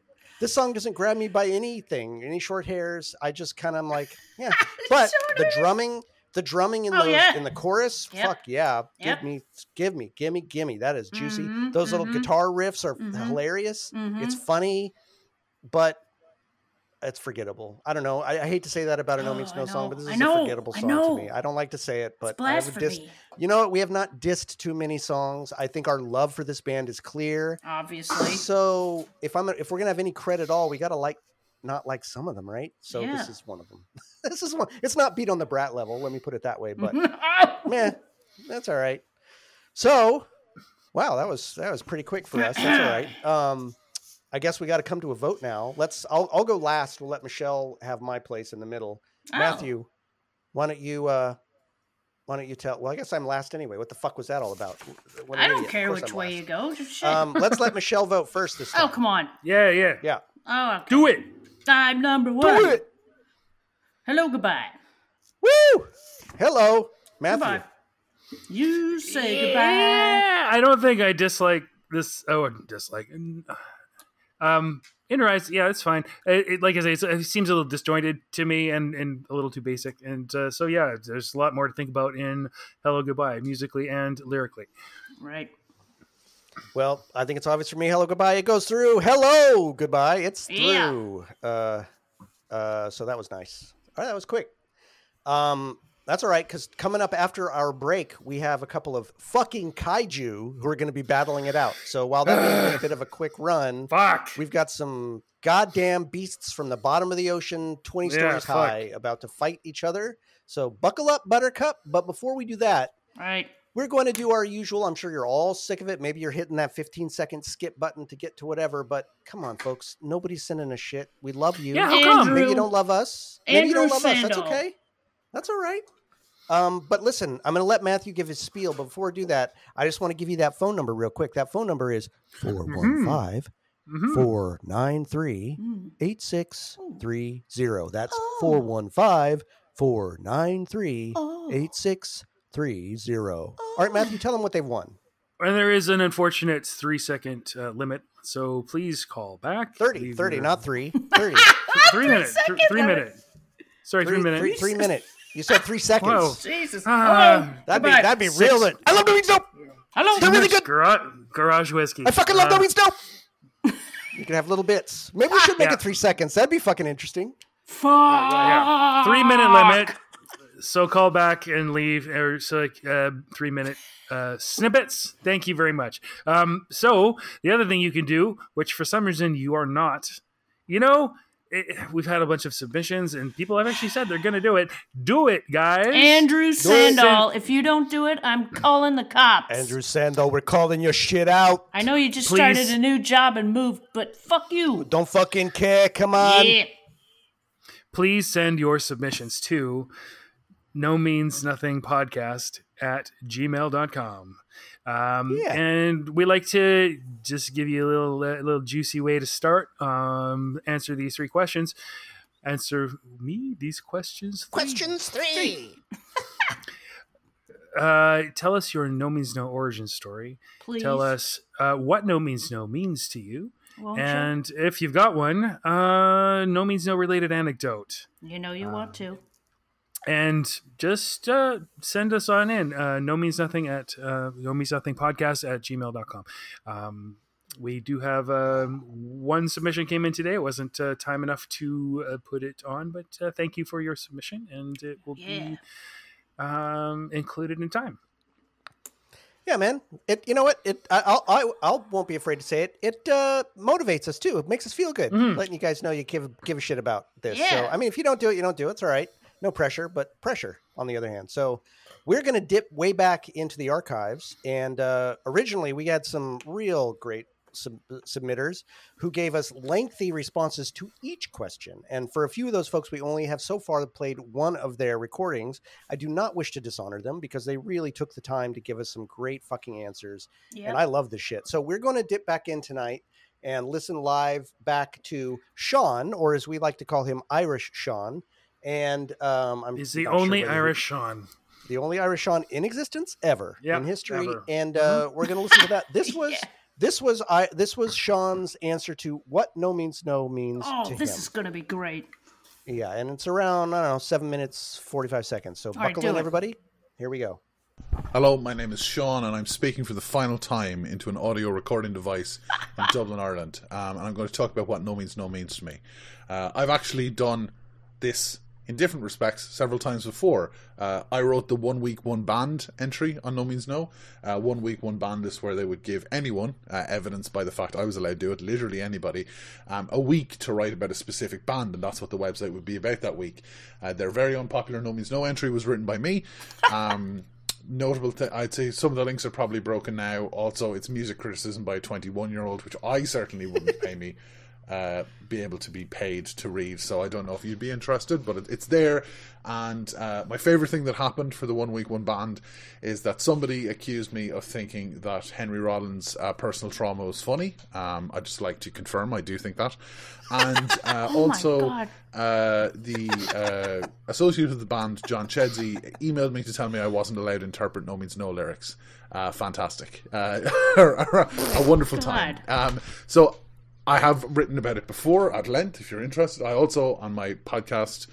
this song doesn't grab me by anything, any short hairs. I just kind of like, yeah. But the drumming, the drumming in oh, the yeah. in the chorus, yep. fuck yeah, yep. give me, give me, give me, give me. That is juicy. Mm-hmm, Those mm-hmm. little guitar riffs are mm-hmm. hilarious. Mm-hmm. It's funny, but it's forgettable. I don't know. I, I hate to say that about a No Means No song, but this is a forgettable song to me. I don't like to say it, but I would dis- you know what? We have not dissed too many songs. I think our love for this band is clear. Obviously. So if I'm, if we're going to have any credit at all, we got to like, not like some of them, right? So yeah. this is one of them. This is one. It's not beat on the brat level. Let me put it that way, but man, that's all right. So, wow, that was, that was pretty quick for us. That's all right. Um, I guess we got to come to a vote now. Let's. I'll. I'll go last. We'll let Michelle have my place in the middle. Oh. Matthew, why don't you? Uh, why don't you tell? Well, I guess I'm last anyway. What the fuck was that all about? What I don't idiot. care which I'm way last. you go. Just shit. Um, let's let Michelle vote first this time. Oh come on. Yeah, yeah, yeah. Oh, okay. Do it. I'm number one. Do it. Hello, goodbye. Woo! Hello, Matthew. Goodbye. You say yeah. goodbye. I don't think I dislike this. Oh, I dislike. Um, Interest, yeah, it's fine. It, it, like I say, it's, it seems a little disjointed to me and, and a little too basic. And uh, so, yeah, there's a lot more to think about in Hello Goodbye, musically and lyrically. Right. Well, I think it's obvious for me. Hello Goodbye, it goes through. Hello Goodbye, it's through. Yeah. Uh, uh, so that was nice. All right, that was quick. Um, that's all right, because coming up after our break, we have a couple of fucking kaiju who are going to be battling it out. So while that may have been a bit of a quick run, fuck. we've got some goddamn beasts from the bottom of the ocean, twenty yeah, stories fuck. high, about to fight each other. So buckle up, Buttercup. But before we do that, all right. we're going to do our usual. I'm sure you're all sick of it. Maybe you're hitting that fifteen-second skip button to get to whatever. But come on, folks. Nobody's sending us shit. We love you. Yeah, how come? Maybe you don't love us. Maybe Andrew you don't love Sandal. us. That's okay. That's all right. Um, but listen, I'm going to let Matthew give his spiel. But before I do that, I just want to give you that phone number real quick. That phone number is four one five, four nine three, eight six three zero. That's four one five, four nine three, eight six three zero. All right, Matthew, tell them what they've won. And there is an unfortunate three-second uh, limit, so please call back. thirty, thirty, not three. thirty. three minutes. Three, three minutes. Sorry, three, three minutes. Three, three minutes. You said three seconds. Whoa. Jesus. Uh, that'd, be, that'd be real. Lit. I love No Means No. Hello. They're really good. Gar- garage whiskey. I fucking love uh, No Means No. You can have little bits. Maybe we should make yeah. it three seconds. That'd be fucking interesting. Fuck. Yeah. Three minute limit. So call back and leave. Or so like uh, three minute uh, snippets. Thank you very much. Um, so the other thing you can do, which for some reason you are not, you know, It, we've had a bunch of submissions and people have actually said they're going to do it. Do it, guys. Andrew Sandal. If you don't do it, I'm calling the cops. Andrew Sandal, we're calling your shit out. I know you just Please. started a new job and moved, but fuck you. Don't fucking care. Come on. Yeah. Please send your submissions to no means nothing podcast at gmail dot com. Um, yeah. And we like to just give you a little, a little juicy way to start. Um, answer these three questions. Answer me these questions. Three. Questions three. uh, tell us your No Means No origin story. Please. Tell us uh, what No Means No means to you. Won't and you? If you've got one, uh, No Means No related anecdote. You know you um, want to. And just uh, send us on in. Uh, no means nothing at uh, no means nothing podcast at gmail dot com. Um, we do have um, one submission came in today. It wasn't uh, time enough to uh, put it on, but uh, thank you for your submission, and it will yeah. be um, included in time. Yeah, man. It. You know what? It. I. I'll, I. I'll won't be afraid to say it. It uh, motivates us too. It makes us feel good, mm. letting you guys know you give give a shit about this. Yeah. So I mean, if you don't do it, you don't do it. It's all right. No pressure, but pressure on the other hand. So we're going to dip way back into the archives. And uh, originally we had some real great sub- submitters who gave us lengthy responses to each question. And for a few of those folks, we only have so far played one of their recordings. I do not wish to dishonor them because they really took the time to give us some great fucking answers. Yep. And I love this shit. So we're going to dip back in tonight and listen live back to Sean, or as we like to call him, Irish Sean. And um, I'm is the only sure Irish Sean, the only Irish Sean in existence ever yep, in history. Ever. And uh, mm-hmm. we're going to listen to that. This was yeah. This was I. This was Sean's answer to what No Means No means oh, to him. Oh, this is going to be great. Yeah, and it's around, I don't know, seven minutes, forty-five seconds. So All buckle right, in, it. everybody. Here we go. Hello, my name is Sean, and I'm speaking for the final time into an audio recording device in Dublin, Ireland. Um, and I'm going to talk about what No Means No means to me. Uh, I've actually done this in different respects several times before. Uh, I wrote the One Week One Band entry on No Means No. Uh, One Week One Band is where they would give anyone, uh, evidenced by the fact I was allowed to do it, literally anybody, um, a week to write about a specific band, and that's what the website would be about that week. Uh, their very unpopular No Means No entry was written by me. Um... Notable, th- I'd say some of the links are probably broken now. Also, it's music criticism by a twenty-one-year-old, which I certainly wouldn't pay me, uh, be able to be paid to read. So I don't know if you'd be interested, but it, it's there. And uh, my favourite thing that happened for the One Week One Band is that somebody accused me of thinking that Henry Rollins' uh, personal trauma was funny. Um, I'd just like to confirm I do think that. And uh, oh also, uh, the uh, associate of the band, John Chedsey, emailed me to tell me I wasn't allowed to interpret No Means No lyrics. Uh, fantastic. Uh, a wonderful God. time. Um, so I have written about it before at length, if you're interested. I also, on my podcast,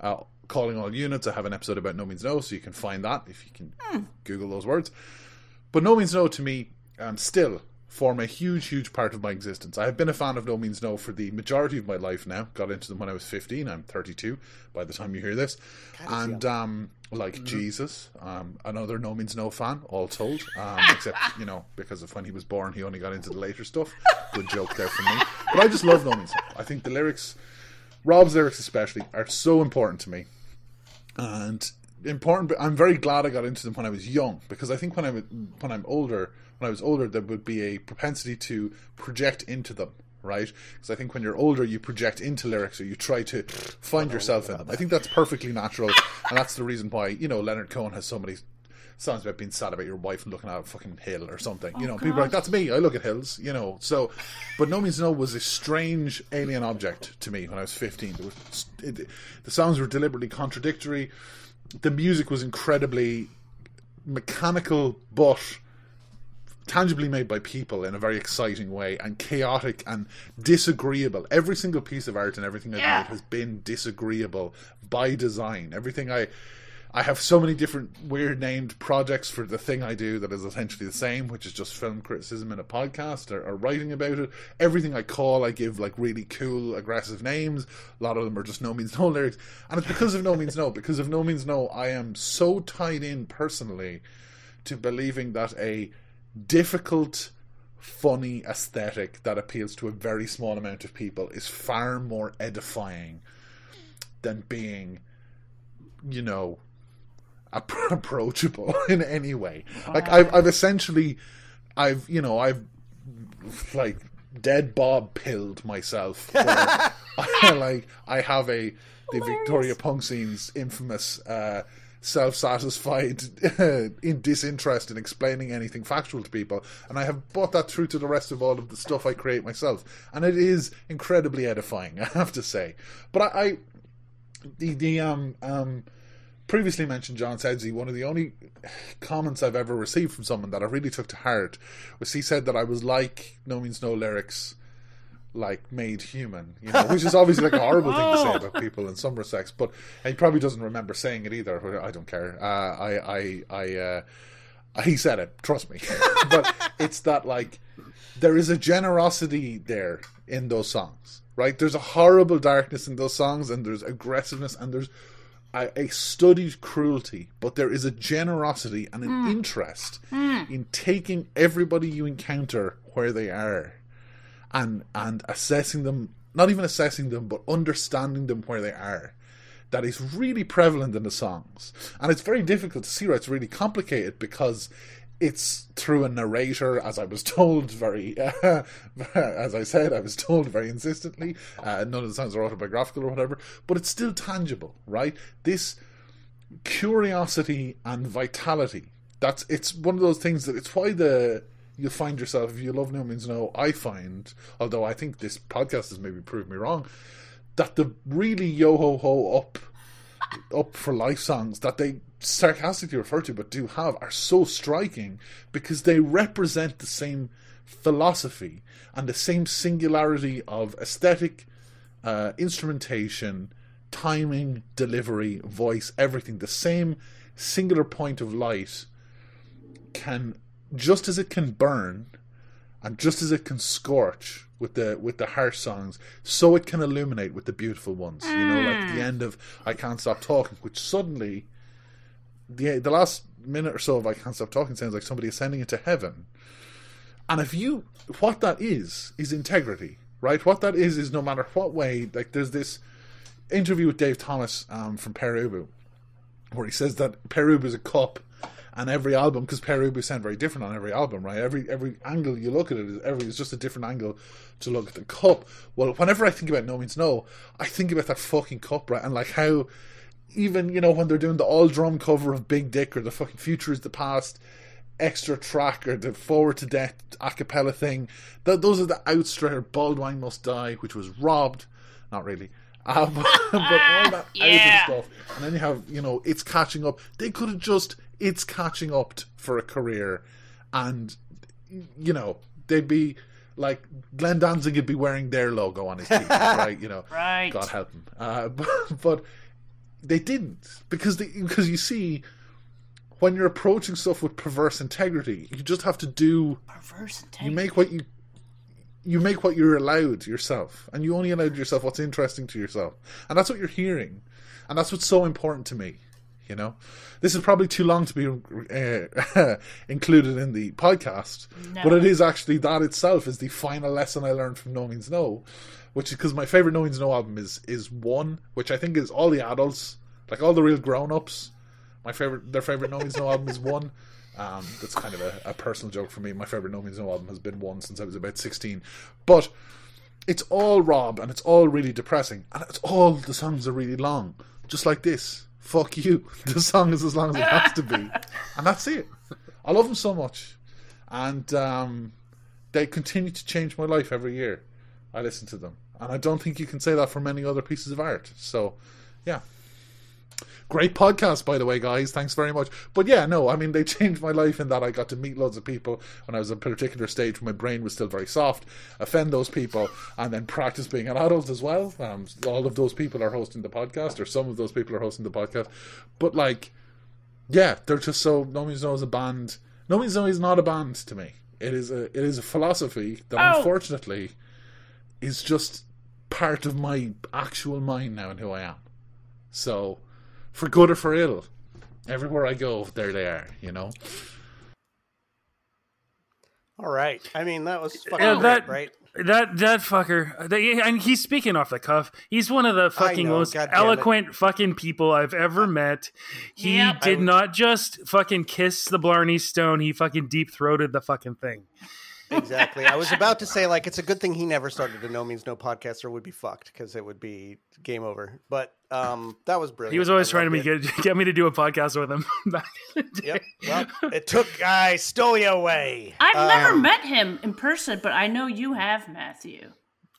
uh, Calling All Units, I have an episode about No Means No, so you can find that if you can mm. Google those words. But No Means No, to me, um, still form a huge, huge part of my existence. I have been a fan of No Means No for the majority of my life now. Got into them when I was fifteen. I'm thirty-two by the time you hear this. And um, like mm. Jesus, um, another No Means No fan, all told. Um, except, you know, because of when he was born, he only got into the later stuff. Good joke there from me. But I just love No Means No. I think the lyrics, Rob's lyrics especially, are so important to me. And important, but I'm very glad I got into them when I was young, because I think when I was, when I'm older, when I was older, there would be a propensity to project into them, right? Because I think when you're older, you project into lyrics, or you try to find yourself in them. I think that's perfectly natural, and that's the reason why, you know, Leonard Cohen has so many songs about being sad about your wife and looking at a fucking hill or something. Oh, you know, God. People are like, that's me, I look at hills, you know. So, but No Means No was a strange alien object to me when I was fifteen. There was, it, the songs were deliberately contradictory. The music was incredibly mechanical, but tangibly made by people in a very exciting way, and chaotic and disagreeable. Every single piece of art and everything I've yeah. made has been disagreeable by design. Everything I... I have so many different weird named projects for the thing I do that is essentially the same, which is just film criticism in a podcast, or, or writing about it. Everything I call, I give like really cool, aggressive names. A lot of them are just No Means No lyrics. And it's because of No Means No. Because of No Means No, I am so tied in personally to believing that a difficult, funny aesthetic that appeals to a very small amount of people is far more edifying than being, you know, approachable in any way. Like I've, I've essentially, I've you know, I've like dead Bob pilled myself. I, like I have a the Hilarious. Victoria punk scene's infamous uh, self-satisfied uh, in disinterest in explaining anything factual to people, and I have brought that through to the rest of all of the stuff I create myself, and it is incredibly edifying, I have to say. But I, I the the um um. previously mentioned John Chedsey, one of the only comments I've ever received from someone that I really took to heart was he said that I was like No Means No lyrics, like made human, you know, which is obviously like a horrible thing to say about people in some respects, but and he probably doesn't remember saying it either. I don't care. Uh, I, I, I, uh, he said it, trust me. But it's that, like, there is a generosity there in those songs, right? There's a horrible darkness in those songs, and there's aggressiveness, and there's a studied cruelty, but there is a generosity and an mm. interest mm. in taking everybody you encounter where they are, and and assessing them, not even assessing them, but understanding them where they are. That is really prevalent in the songs, and it's very difficult to see, right? It's really complicated because it's through a narrator, as I was told very, uh, as I said, I was told very insistently, uh, none of the songs are autobiographical or whatever, but it's still tangible, right? This curiosity and vitality, that's, it's one of those things that, it's why the, you'll find yourself, if you love No Means No, I find, although I think this podcast has maybe proved me wrong, that the really yo-ho-ho up, up for life songs that they sarcastically refer to but do have are so striking because they represent the same philosophy and the same singularity of aesthetic, uh, instrumentation, timing, delivery, voice, everything. The same singular point of light can, just as it can burn and just as it can scorch with the with the harsh songs, so it can illuminate with the beautiful ones. Mm. You know, like the end of I Can't Stop Talking, which suddenly the the last minute or so of I Can't Stop Talking sounds like somebody ascending into heaven. And if you, what that is, is integrity, right? What that is, is no matter what way, like there's this interview with Dave Thomas um, from Pere Ubu, where he says that Pere Ubu is a cup, and every album, because Pere Ubu sound very different on every album, right? Every every angle you look at it, is every is just a different angle to look at the cup. Well, whenever I think about No Means No, I think about that fucking cup, right? And like how, even, you know, when they're doing the all-drum cover of Big Dick, or the fucking Future is the Past extra track, or the Forward to Death a cappella thing, that those are the outstrider Baldwin Must Die, which was robbed, not really, um, but all that yeah. out of stuff. And then you have, you know, It's Catching Up. They could have just, It's Catching Up for a career, and, you know, they'd be like, Glenn Danzig would be wearing their logo on his t-shirt, right? You know, right. God help him. Uh, but, but they didn't, because they, because you see, when you're approaching stuff with perverse integrity, you just have to do perverse integrity. You make what you you make what you're allowed yourself, and you only allow yourself what's interesting to yourself, and that's what you're hearing, and that's what's so important to me. You know, this is probably too long to be uh, included in the podcast, no. but it is actually, that itself is the final lesson I learned from No Means No, which is because my favorite No Means No album is is One, which I think is all the adults, like all the real grown ups. My favorite, their favorite No Means No album is One. Um, that's kind of a, a personal joke for me. My favorite No Means No album has been One since I was about sixteen. But it's all Rob, and it's all really depressing, and it's all, the songs are really long, just like this. Fuck you. The song is as long as it has to be, and that's it. I love them so much, and um, they continue to change my life every year. I listen to them, and I don't think you can say that for many other pieces of art. So, yeah. Great podcast, by the way, guys. Thanks very much. But yeah, no, I mean, they changed my life in that I got to meet loads of people when I was at a particular stage when my brain was still very soft, offend those people, and then practice being an adult as well. Um, all of those people are hosting the podcast, or some of those people are hosting the podcast. But like, yeah, they're just so, No Means No is a band. No Means No is not a band to me. It is a, it is a philosophy that oh. unfortunately is just part of my actual mind now and who I am. So, for good or for ill, everywhere I go, there they are, you know? All right. I mean, that was fucking yeah, that, great, right? That that fucker, they, and he's speaking off the cuff. He's one of the fucking know, most eloquent fucking people I've ever met. He yep. did not just fucking kiss the Blarney Stone. He fucking deep-throated the fucking thing. Exactly. I was about to say, like, it's a good thing he never started a No Means No podcast, or would be fucked, because it would be game over. But um, that was brilliant. He was always I trying to get, get me to do a podcast with him back in the day. Yep. Well, it took, I stole you away. I've um, never met him in person, but I know you have, Matthew.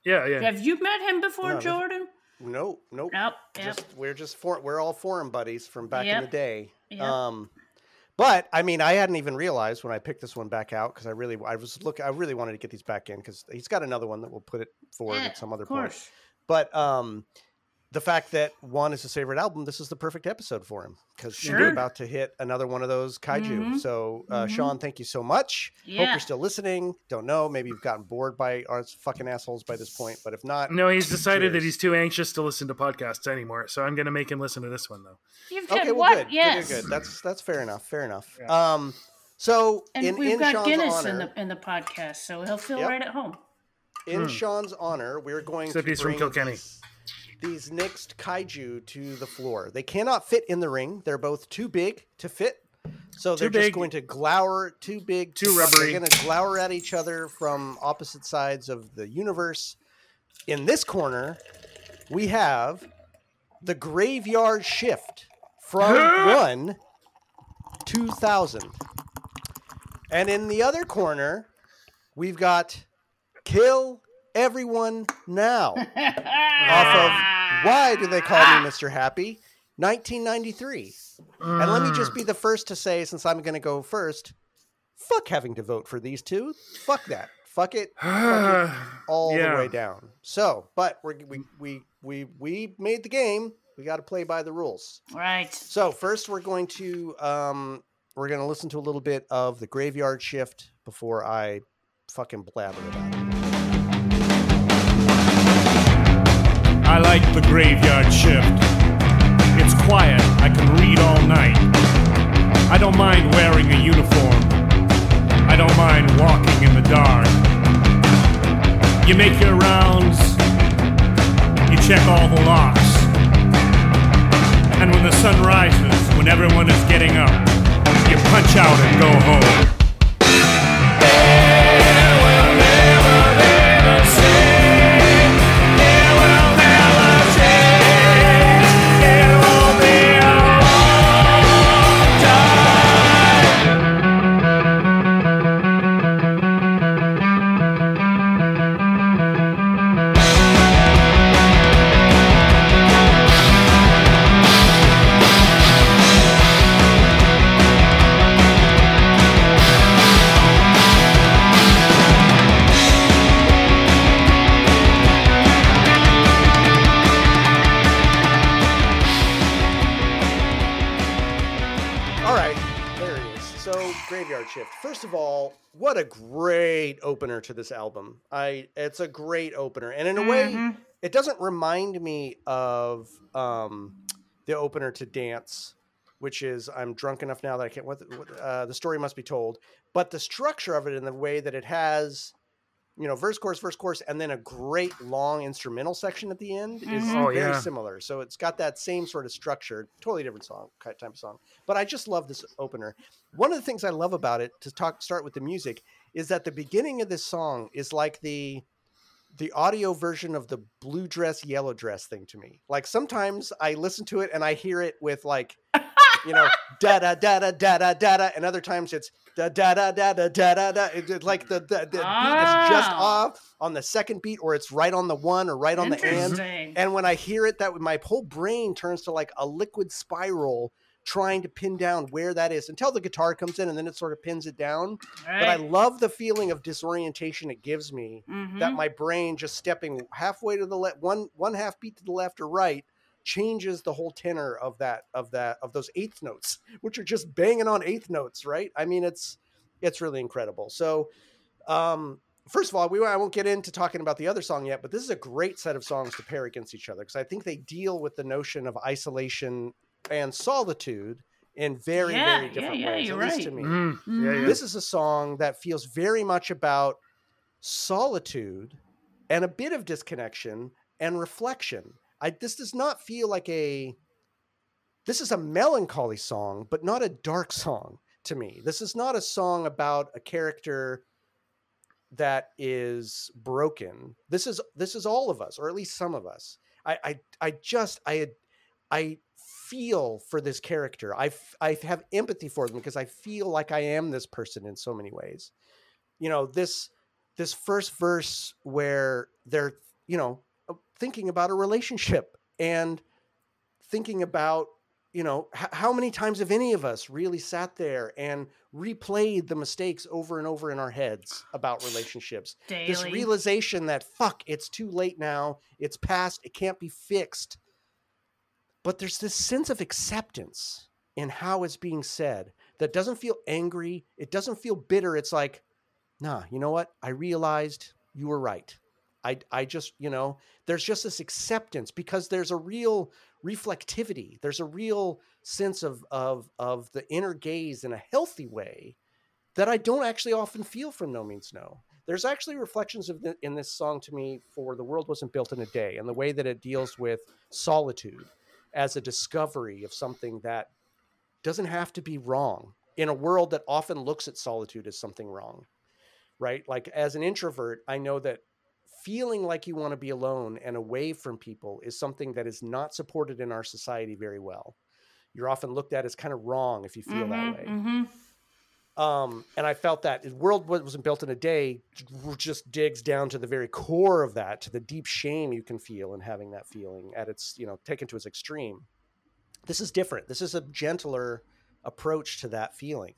Yeah, yeah. Have you met him before, no, Jordan? No, nope. Nope. Yep. Just, we're just for, we're all forum buddies from back yep. in the day. Yep. Um, But I mean, I hadn't even realized when I picked this one back out, because I really, I was look, I really wanted to get these back in, because he's got another one that we'll put it forward yeah, at some other point. But um, the fact that One is his favorite album, this is the perfect episode for him, because sure. we're about to hit another one of those kaiju. Mm-hmm. So, uh, mm-hmm. Sean, thank you so much. Yeah. Hope you're still listening. Don't know, maybe you've gotten bored by our fucking assholes by this point, but if not, no, he's decided cheers. That he's too anxious to listen to podcasts anymore. So I'm going to make him listen to this one though. You've okay, well, what? Good. Yes. Good, good. That's that's fair enough. Fair enough. Yeah. Um, so and in, we've in got Sean's Guinness honor, in the in the podcast, so he'll feel yep. right at home. In mm. Sean's honor, we're going Except to he's bring from Kilkenny. These, these next kaiju to the floor. They cannot fit in the ring. They're both too big to fit. So they're just going to glower, too big, too rubbery. They're going to glower at each other from opposite sides of the universe. In this corner, we have the Graveyard Shift from one two thousand. And in the other corner, we've got Kill Everyone Now. Off of Why Do They Call Me Mister Happy? nineteen ninety-three. Mm. And let me just be the first to say, since I'm going to go first, fuck having to vote for these two. Fuck that. fuck it, fuck it all yeah. the way down. So, but we're, we we we we made the game. We got to play by the rules. Right. So first, we're going to um, we're going to listen to a little bit of the Graveyard Shift before I fucking blabber about it. I like the Graveyard Shift. It's quiet. I can read all night. I don't mind wearing a uniform. I don't mind walking in the dark. You make your rounds. You check all the locks. And when the sun rises, when everyone is getting up, you punch out and go home. First of all, what a great opener to this album. I it's a great opener. And in a mm-hmm. way, it doesn't remind me of um, the opener to Dance, which is I'm drunk enough now that I can't, what, uh, the story must be told. But the structure of it and the way that it has, you know, verse, chorus, verse, chorus, and then a great long instrumental section at the end mm-hmm. is oh, very yeah. similar. So it's got that same sort of structure, totally different song, type of song. But I just love this opener. One of the things I love about it, to talk, start with the music, is that the beginning of this song is like the the audio version of the blue dress, yellow dress thing to me. Like sometimes I listen to it and I hear it with like, you know, da da da da da da da da, and other times it's da da da da da da da. It's like the the, the ah. beat is just off on the second beat, or it's right on the one, or right on the end. And when I hear it, that my whole brain turns to like a liquid spiral, trying to pin down where that is until the guitar comes in, and then it sort of pins it down. Right. But I love the feeling of disorientation it gives me. Mm-hmm. That my brain just stepping halfway to the left, one one half beat to the left or right, changes the whole tenor of that of that of those eighth notes, which are just banging on eighth notes, right? I mean, it's it's really incredible. So um first of all, we I won't get into talking about the other song yet, but this is a great set of songs to pair against each other, because I think they deal with the notion of isolation and solitude in very yeah, very different yeah, yeah, ways, at least right. to me. Mm, yeah, yeah. This is a song that feels very much about solitude and a bit of disconnection and reflection. I, this does not feel like a, this is a melancholy song, but not a dark song to me. This is not a song about a character that is broken. This is, this is all of us, or at least some of us. I, I, I just, I, I feel for this character. I, I have empathy for them because I feel like I am this person in so many ways. You know, this, this first verse where they're, you know, thinking about a relationship and thinking about, you know, h- how many times have any of us really sat there and replayed the mistakes over and over in our heads about relationships? Daily. This realization that, fuck, it's too late now. It's past. It can't be fixed. But there's this sense of acceptance in how it's being said that doesn't feel angry. It doesn't feel bitter. It's like, nah, you know what? I realized you were right. I, I just, you know, there's just this acceptance because there's a real reflectivity. There's a real sense of, of, of the inner gaze in a healthy way that I don't actually often feel from No Means No. There's actually reflections of the, in this song to me for The World Wasn't Built in a Day, and the way that it deals with solitude as a discovery of something that doesn't have to be wrong in a world that often looks at solitude as something wrong, right? Like as an introvert, I know that feeling like you want to be alone and away from people is something that is not supported in our society very well. You're often looked at as kind of wrong if you feel mm-hmm, that way. Mm-hmm. Um, and I felt that The World Wasn't Built in a Day just digs down to the very core of that, to the deep shame you can feel in having that feeling at its, you know, taken to its extreme. This is different. This is a gentler approach to that feeling.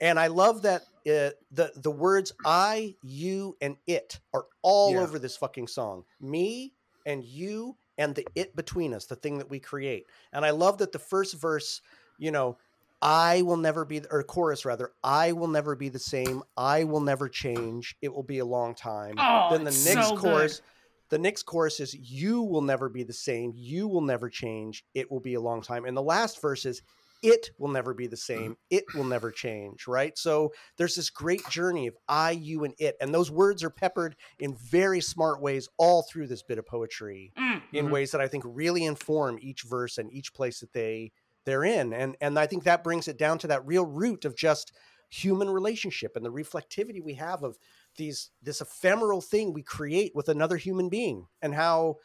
And I love that uh, the the words I, you, and it are all yeah. over this fucking song. Me and you and the it between us, the thing that we create. And I love that the first verse, you know, I will never be, or chorus rather, I will never be the same. I will never change. It will be a long time. Oh, then the next so chorus, good. The next chorus is you will never be the same. You will never change. It will be a long time. And the last verse is it will never be the same. It will never change. Right. So there's this great journey of I, you, and it. And those words are peppered in very smart ways all through this bit of poetry mm-hmm. in ways that I think really inform each verse and each place that they they're in. And, and I think that brings it down to that real root of just human relationship and the reflectivity we have of these, this ephemeral thing we create with another human being and how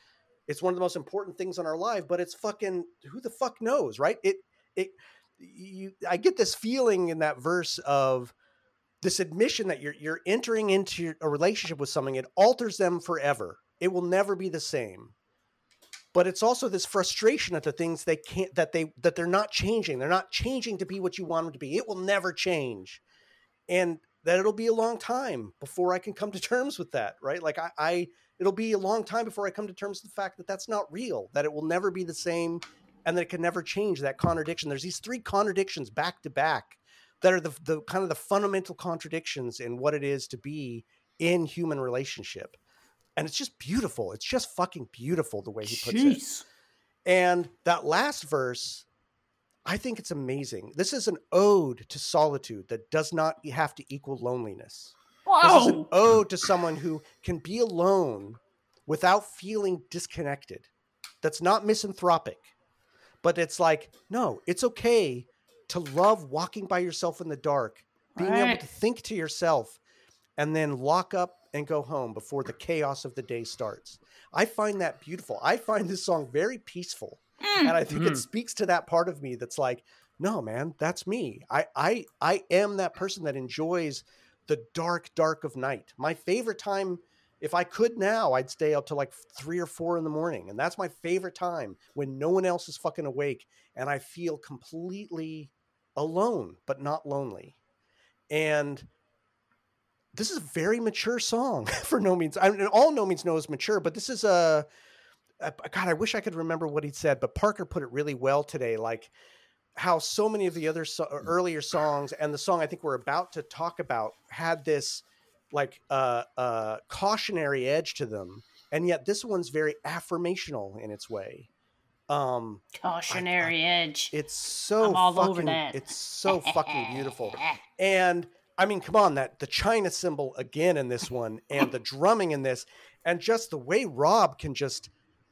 it's one of the most important things in our life, but it's fucking, who the fuck knows, right? It, it, you, I get this feeling in that verse of this admission that you're, you're entering into a relationship with something. It alters them forever. It will never be the same. But it's also this frustration at the things they can't, that they, that they're not changing. They're not changing to be what you want them to be. It will never change. And that it'll be a long time before I can come to terms with that, right? Like I, I, it'll be a long time before I come to terms with the fact that that's not real, that it will never be the same and that it can never change, that contradiction. There's these three contradictions back to back that are the, the kind of the fundamental contradictions in what it is to be in human relationship. And it's just beautiful. It's just fucking beautiful the way he puts Jeez. It. And that last verse, I think it's amazing. This is an ode to solitude that does not have to equal loneliness. Whoa. This is an ode to someone who can be alone without feeling disconnected. That's not misanthropic, but it's like, no, it's okay to love walking by yourself in the dark, being right. able to think to yourself and then lock up and go home before the chaos of the day starts. I find that beautiful. I find this song very peaceful. Mm. And I think mm. it speaks to that part of me that's like, no, man, that's me. I, I, I am that person that enjoys the dark, dark of night. My favorite time, if I could now, I'd stay up till like three or four in the morning. And that's my favorite time when no one else is fucking awake. And I feel completely alone, but not lonely. And this is a very mature song for No Means. I mean, all No Means No is mature, but this is a, a, God, I wish I could remember what he said, but Parker put it really well today. Like how so many of the other so, earlier songs and the song I think we're about to talk about had this like uh, uh, cautionary edge to them. And yet this one's very affirmational in its way. Um, cautionary I, I, edge. It's so I'm all fucking, over that. It's so fucking beautiful. And I mean, come on, that the China symbol again in this one and the drumming in this and just the way Rob can just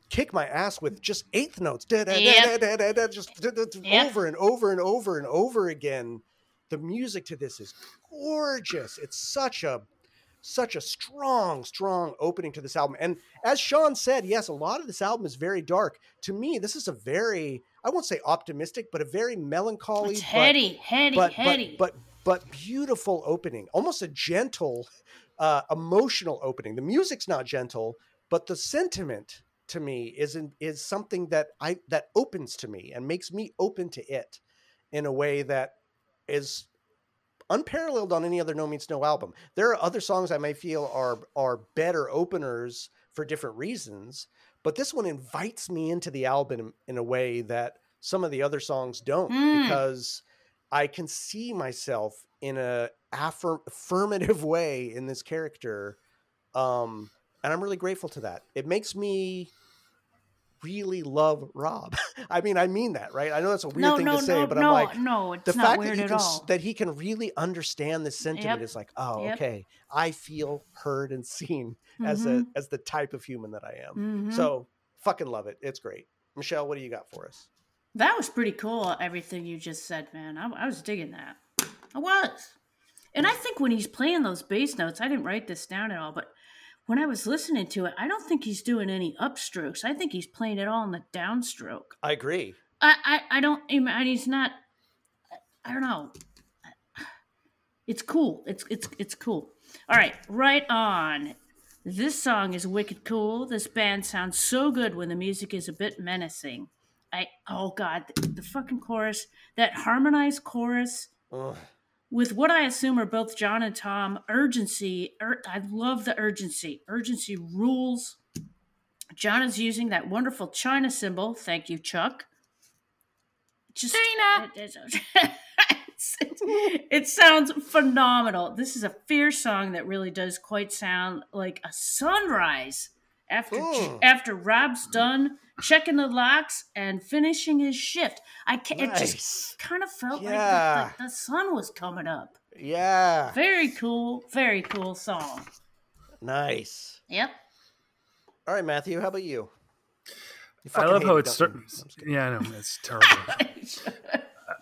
kick my ass with just eighth notes, da, da, yep. da, da, da, da, just da, da, yep. over and over and over and over again. The music to this is gorgeous. It's such a, such a strong, strong opening to this album. And as Sean said, yes, a lot of this album is very dark. To me, this is a very, I won't say optimistic, but a very melancholy. It's heady, but, heady, but, heady. But, but, but But beautiful opening, almost a gentle, uh, emotional opening. The music's not gentle, but the sentiment to me is in, is something that I that opens to me and makes me open to it in a way that is unparalleled on any other No Means No album. There are other songs I may feel are are better openers for different reasons, but this one invites me into the album in a way that some of the other songs don't mm. because I can see myself in a affirm- affirmative way in this character. Um, and I'm really grateful to that. It makes me really love Rob. I mean, I mean that, right? I know that's a weird no, thing no, to say, no, but I'm no, like, no, it's the not fact weird that, he at can, all. That he can really understand this sentiment yep. is like, oh, yep. okay. I feel heard and seen mm-hmm. as a, as the type of human that I am. Mm-hmm. So fucking love it. It's great. Michelle, what do you got for us? That was pretty cool, everything you just said, man. I, I was digging that. I was. And I think when he's playing those bass notes, I didn't write this down at all, but when I was listening to it, I don't think he's doing any upstrokes. I think he's playing it all in the downstroke. I agree. I, I, I don't, and he's not, I don't know. It's cool. It's, it's, it's cool. All right, right on. This song is wicked cool. This band sounds so good when the music is a bit menacing. I, oh God, the, the fucking chorus, that harmonized chorus. Ugh. with what I assume are both John and Tom, urgency. Ur- I love the urgency. Urgency rules. John is using that wonderful China symbol. Thank you, Chuck. Just, China! It, it, it sounds phenomenal. This is a fierce song that really does quite sound like a sunrise. After Ooh. after Rob's done checking the locks and finishing his shift, I can, nice. it just kind of felt yeah. like, the, like the sun was coming up. Yeah. Very cool, very cool song. Nice. Yep. All right, Matthew, how about you? you I love how it starts. Yeah, I know. It's terrible.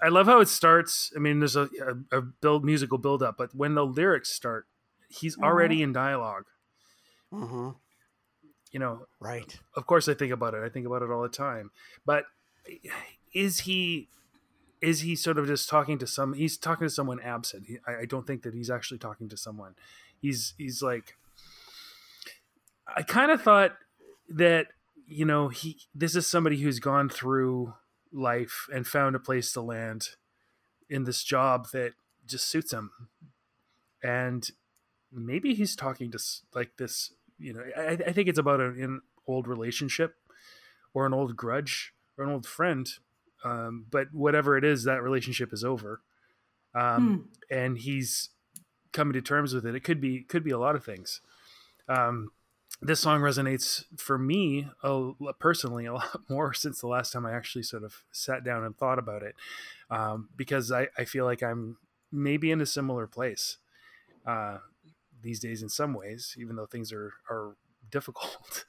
I love how it starts. I mean, there's a, a, a build musical buildup, but when the lyrics start, he's mm-hmm. already in dialogue. Mm-hmm. You know, right. Of course I think about it. I think about it all the time. But is he is he sort of just talking to some he's talking to someone absent. He, I, I don't think that he's actually talking to someone. He's he's like I kind of thought that, you know, he this is somebody who's gone through life and found a place to land in this job that just suits him. And maybe he's talking to like this, you know, I, I think it's about an, an old relationship or an old grudge or an old friend. Um, but whatever it is, that relationship is over. Um, hmm. And he's coming to terms with it. It could be, could be a lot of things. Um, This song resonates for me a, personally a lot more since the last time I actually sort of sat down and thought about it, um, because I, I feel like I'm maybe in a similar place uh, these days in some ways, even though things are, are difficult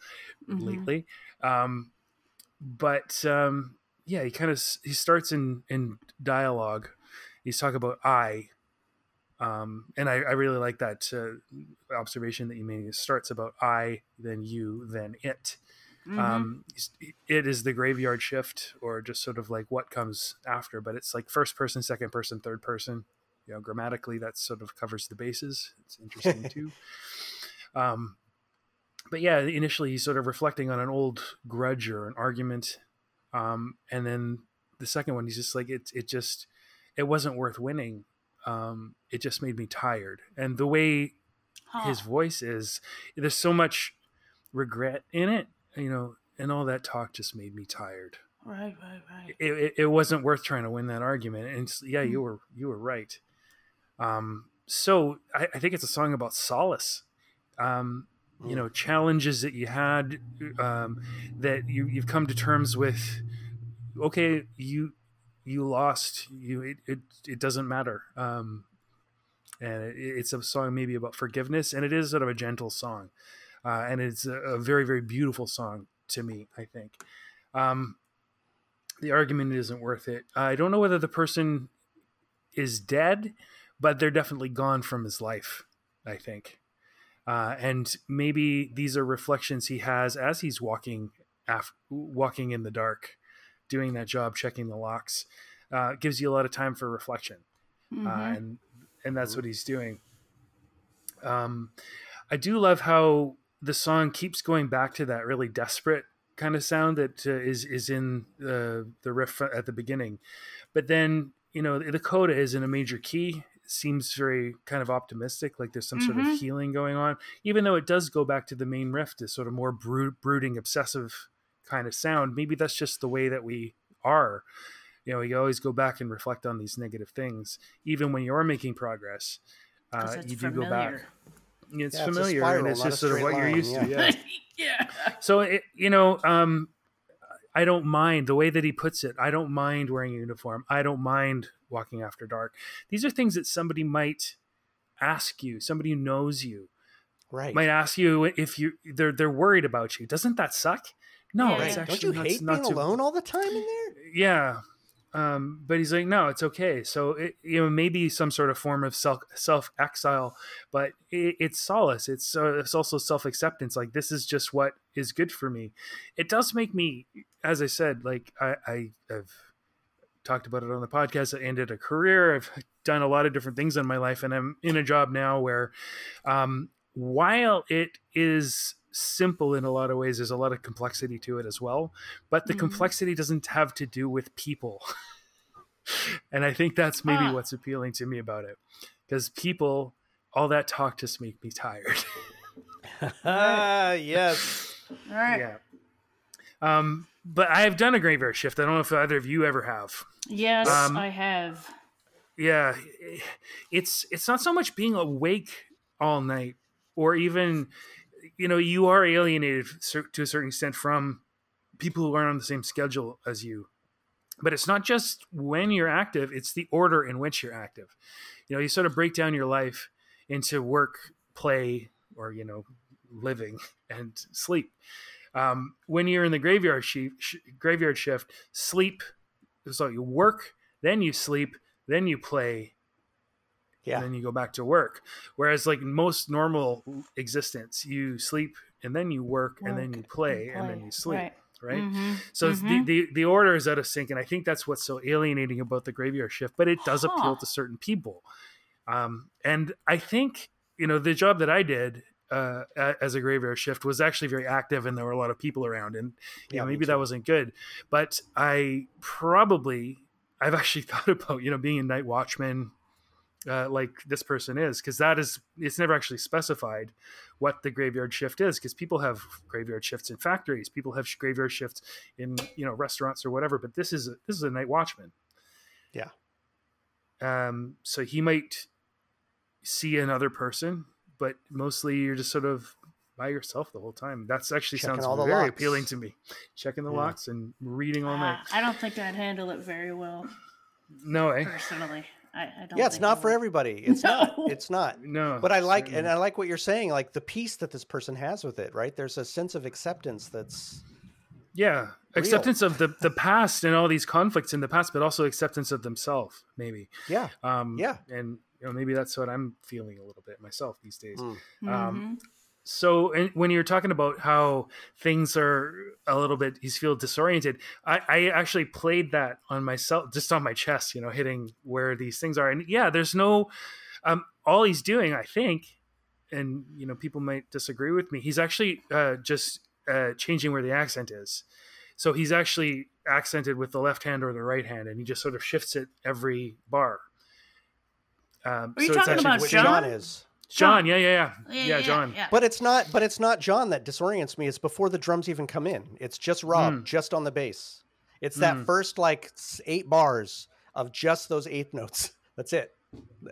mm-hmm. lately. Um, but um, yeah, he kind of he starts in, in dialogue. He's talking about I. Um, and I, I really like that uh, observation that you made. It starts about I, then you, then it. Mm-hmm. Um, it is the graveyard shift, or just sort of like what comes after. But it's like first person, second person, third person. You know, grammatically, that sort of covers the bases. It's interesting too. Um, but yeah, initially he's sort of reflecting on an old grudge or an argument, um, and then the second one, he's just like it. It just it wasn't worth winning. Um, it just made me tired. And the way huh. his voice is, there's so much regret in it, you know, and all that talk just made me tired. Right, right, right. It, it, it wasn't worth trying to win that argument. And it's, yeah, mm-hmm. you were, you were right. Um, so I, I think it's a song about solace, um, mm-hmm. you know, challenges that you had, um, that you, you've come to terms with, okay, you, you lost you, it, it, it doesn't matter. Um, and it, it's a song maybe about forgiveness, and it is sort of a gentle song. Uh, and it's a, a very, very beautiful song to me, I think. Um, the argument isn't worth it. I don't know whether the person is dead, but they're definitely gone from his life, I think. Uh, and maybe these are reflections he has as he's walking, af- walking in the dark, doing that job, checking the locks, uh, gives you a lot of time for reflection. Mm-hmm. Uh, and, and that's what he's doing. Um, I do love how the song keeps going back to that really desperate kind of sound that uh, is, is in the, the riff at the beginning, but then, you know, the coda is in a major key. It seems very kind of optimistic. Like there's some mm-hmm. sort of healing going on, even though it does go back to the main riff, this sort of more brood, brooding, obsessive kind of sound. Maybe that's just the way that we are, you know, we always go back and reflect on these negative things, even when you're making progress. Uh you do familiar. go back it's yeah, familiar it's spiral, and it's just sort of what line, you're used yeah. to yeah yeah so it, you know um I don't mind the way that he puts it. I don't mind wearing a uniform. I don't mind walking after dark. These are things that somebody might ask you, somebody who knows you, right, might ask you if you they're they're worried about you. Doesn't that suck? No, yeah. it's actually Don't you not, hate not being too, alone all the time in there? Yeah. Um, but he's like, no, it's okay. So, it, you know, maybe some sort of form of self, self-exile, but it, it's solace. It's uh, it's also self-acceptance. Like, this is just what is good for me. It does make me, as I said, like I, I, I've talked about it on the podcast. I ended a career. I've done a lot of different things in my life, and I'm in a job now where um, while it is simple in a lot of ways, there's a lot of complexity to it as well, but the mm-hmm. complexity doesn't have to do with people. And I think that's maybe huh. what's appealing to me about it, because people, all that talk just make me tired. Ah, yes. All right. Yeah. Um, but I have done a graveyard shift. I don't know if either of you ever have. Yes, um, I have. Yeah. It's, it's not so much being awake all night, or even, you know, you are alienated to a certain extent from people who aren't on the same schedule as you. But it's not just when you're active, it's the order in which you're active. You know, you sort of break down your life into work, play, or, you know, living and sleep. Um, when you're in the graveyard shift, sh- graveyard shift, sleep. So you work, then you sleep, then you play, yeah, and then you go back to work. Whereas like most normal existence, you sleep and then you work, work and then you play, and play and then you sleep. Right. Right. Mm-hmm. So mm-hmm. The, the, the order is out of sync. And I think that's what's so alienating about the graveyard shift, but it does huh. appeal to certain people. Um, and I think, you know, the job that I did uh, as a graveyard shift was actually very active, and there were a lot of people around, and you yeah, know, maybe that wasn't good, but I probably, I've actually thought about, you know, being a night watchman, uh, like this person is, because that is, it's never actually specified what the graveyard shift is, because people have graveyard shifts in factories, people have graveyard shifts in, you know, restaurants or whatever, but this is a, this is a night watchman. Yeah. Um, so he might see another person, but mostly you're just sort of by yourself the whole time. That's actually checking sounds very locks. appealing to me. Checking the yeah. locks and reading all uh, night. I don't think I'd handle it very well. No, eh? Personally. I, I don't yeah, it's not for everybody. It's no. not. It's not. No. But I like, certainly. and I like what you're saying, like the peace that this person has with it, right? There's a sense of acceptance that's yeah, real. Acceptance of the, the past and all these conflicts in the past, but also acceptance of themselves, maybe. Yeah. Um, yeah. And you know, maybe that's what I'm feeling a little bit myself these days. Mm. Um, mm-hmm. So, and when you're talking about how things are a little bit, you feel disoriented. I, I actually played that on myself, just on my chest, you know, hitting where these things are. And yeah, there's no, um, all he's doing, I think, and you know, people might disagree with me, he's actually uh, just uh, changing where the accent is. So he's actually accented with the left hand or the right hand, and he just sort of shifts it every bar. Um, are you so talking it's about what John? John is? John, yeah, yeah, yeah, yeah, yeah John. Yeah. But it's not, but it's not John that disorients me. It's before the drums even come in. It's just Rob, mm. just on the bass. It's mm. that first like eight bars of just those eighth notes. That's it,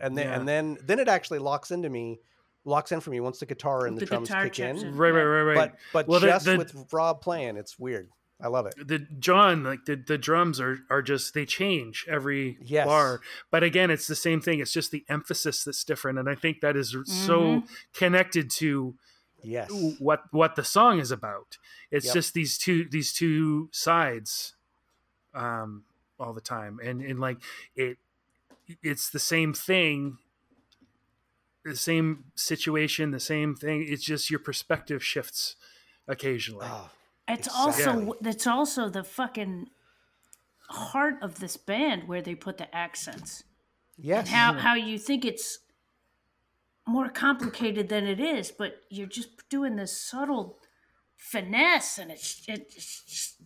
and then yeah. and then then it actually locks into me, locks in for me once the guitar and the, the drums kick in. in. Right, right, right, right. But but well, just the, the, with Rob playing, it's weird. I love it. The John, like the, the drums are, are just, they change every yes. bar. But again, it's the same thing. It's just the emphasis that's different. And I think that is mm-hmm. so connected to yes. what, what the song is about. It's yep. just these two, these two sides um, all the time. And, and like it, it's the same thing, the same situation, the same thing. It's just your perspective shifts occasionally. Oh. It's exactly. also it's also the fucking heart of this band where they put the accents. Yes. And how, how you think it's more complicated than it is, but you're just doing this subtle finesse, and it's, it's just,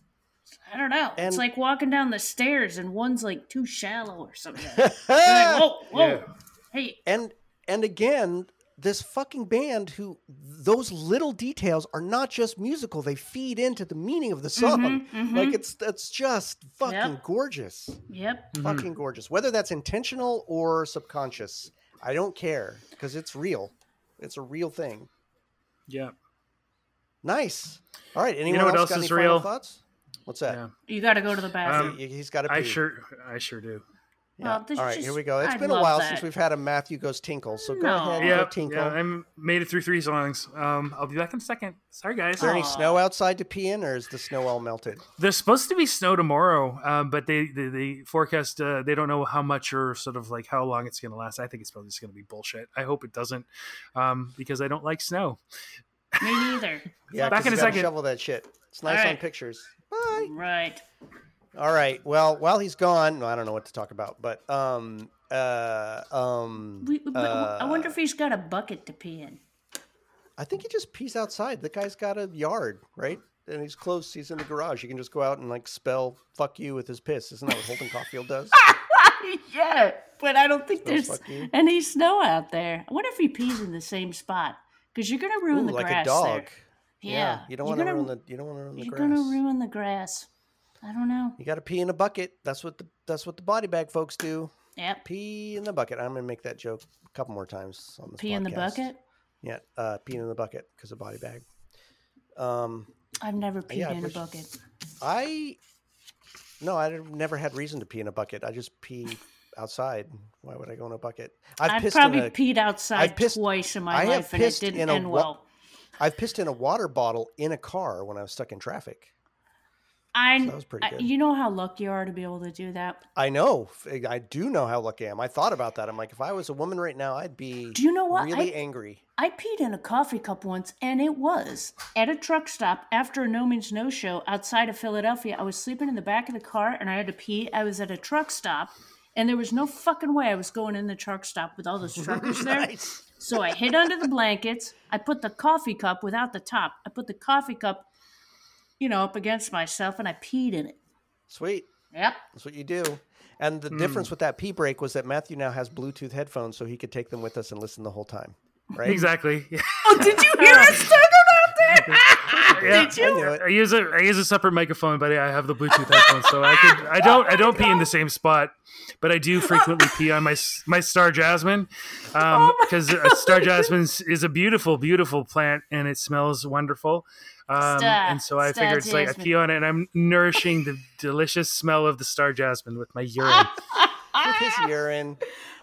I don't know. And it's like walking down the stairs and one's like too shallow or something. Like that. Like, whoa, whoa, yeah. hey. And and again, this fucking band who those little details are not just musical. They feed into the meaning of the song. Mm-hmm, mm-hmm. Like it's, that's just fucking yep. gorgeous. Yep. Mm-hmm. Fucking gorgeous. Whether that's intentional or subconscious, I don't care, because it's real. It's a real thing. Yeah. Nice. All right. Anyone you know what else, else got is any real? Final thoughts? What's that? Yeah. You got to go to the bathroom. Um, He's got to pee. I sure, I sure do. Yeah. Well, all right, just, here we go. It's I been a while that. since we've had a Matthew Goes Tinkle, so go no. ahead and yep, go tinkle. Yeah, I made it through three songs. Um, I'll be back in a second. Sorry, guys. Is there Aww. any snow outside to pee in, or is the snow all melted? There's supposed to be snow tomorrow, um, but they, they, they forecast, uh, they don't know how much or sort of like how long it's going to last. I think it's probably just going to be bullshit. I hope it doesn't, um, because I don't like snow. Me neither. yeah, back in a second. Shovel that shit. It's nice right. on pictures. Bye. Right. All right. Well, while he's gone, well, I don't know what to talk about, but um, uh, um, we, but uh, I wonder if he's got a bucket to pee in. I think he just pees outside. The guy's got a yard, right? And he's close. He's in the garage. You can just go out and like spell "fuck you" with his piss. Isn't that what Holden Caulfield does? Yeah, but I don't think so there's fucking... any snow out there. I wonder if he pees in the same spot, because you're gonna ruin Ooh, the like grass. Like a dog. There. Yeah. yeah, you don't want to ruin the. You don't want to ruin the you're grass. You're gonna ruin the grass. I don't know. You got to pee in a bucket. That's what the that's what the body bag folks do. Yeah. Pee in the bucket. I'm gonna make that joke a couple more times on this Pee podcast. In the bucket. Yeah, uh, peeing in the bucket because of body bag. Um, I've never peed yeah, in a bucket. I no, I never had reason to pee in a bucket. I just pee outside. Why would I go in a bucket? I've, I've pissed probably in a, peed outside pissed, twice in my I life, and it didn't end a, well. I've pissed in a water bottle in a car when I was stuck in traffic. I, so that was pretty good. I, you know how lucky you are to be able to do that. I know. I do know how lucky I am. I thought about that. I'm like, if I was a woman right now, I'd be do you know what? really I, angry. I peed in a coffee cup once, and it was at a truck stop after a No Means No show outside of Philadelphia. I was sleeping in the back of the car, and I had to pee. I was at a truck stop, and there was no fucking way I was going in the truck stop with all those truckers there. Nice. So I hid under the blankets. I put the coffee cup without the top. I put the coffee cup you know, up against myself, and I peed in it. Sweet. Yep. That's what you do. And the mm. difference with that pee break was that Matthew now has Bluetooth headphones, so he could take them with us and listen the whole time. Right? Exactly. Oh, did you hear us talking about that? Yeah, did you? I, I use a I use a separate microphone, but I have the Bluetooth headphones, so I could I don't oh I don't God. pee in the same spot, but I do frequently pee on my my star jasmine, um, because oh star jasmine is a beautiful, beautiful plant, and it smells wonderful. Um, star, and so I figured it's like I pee on it, and I'm nourishing the delicious smell of the star jasmine with my urine. With his urine.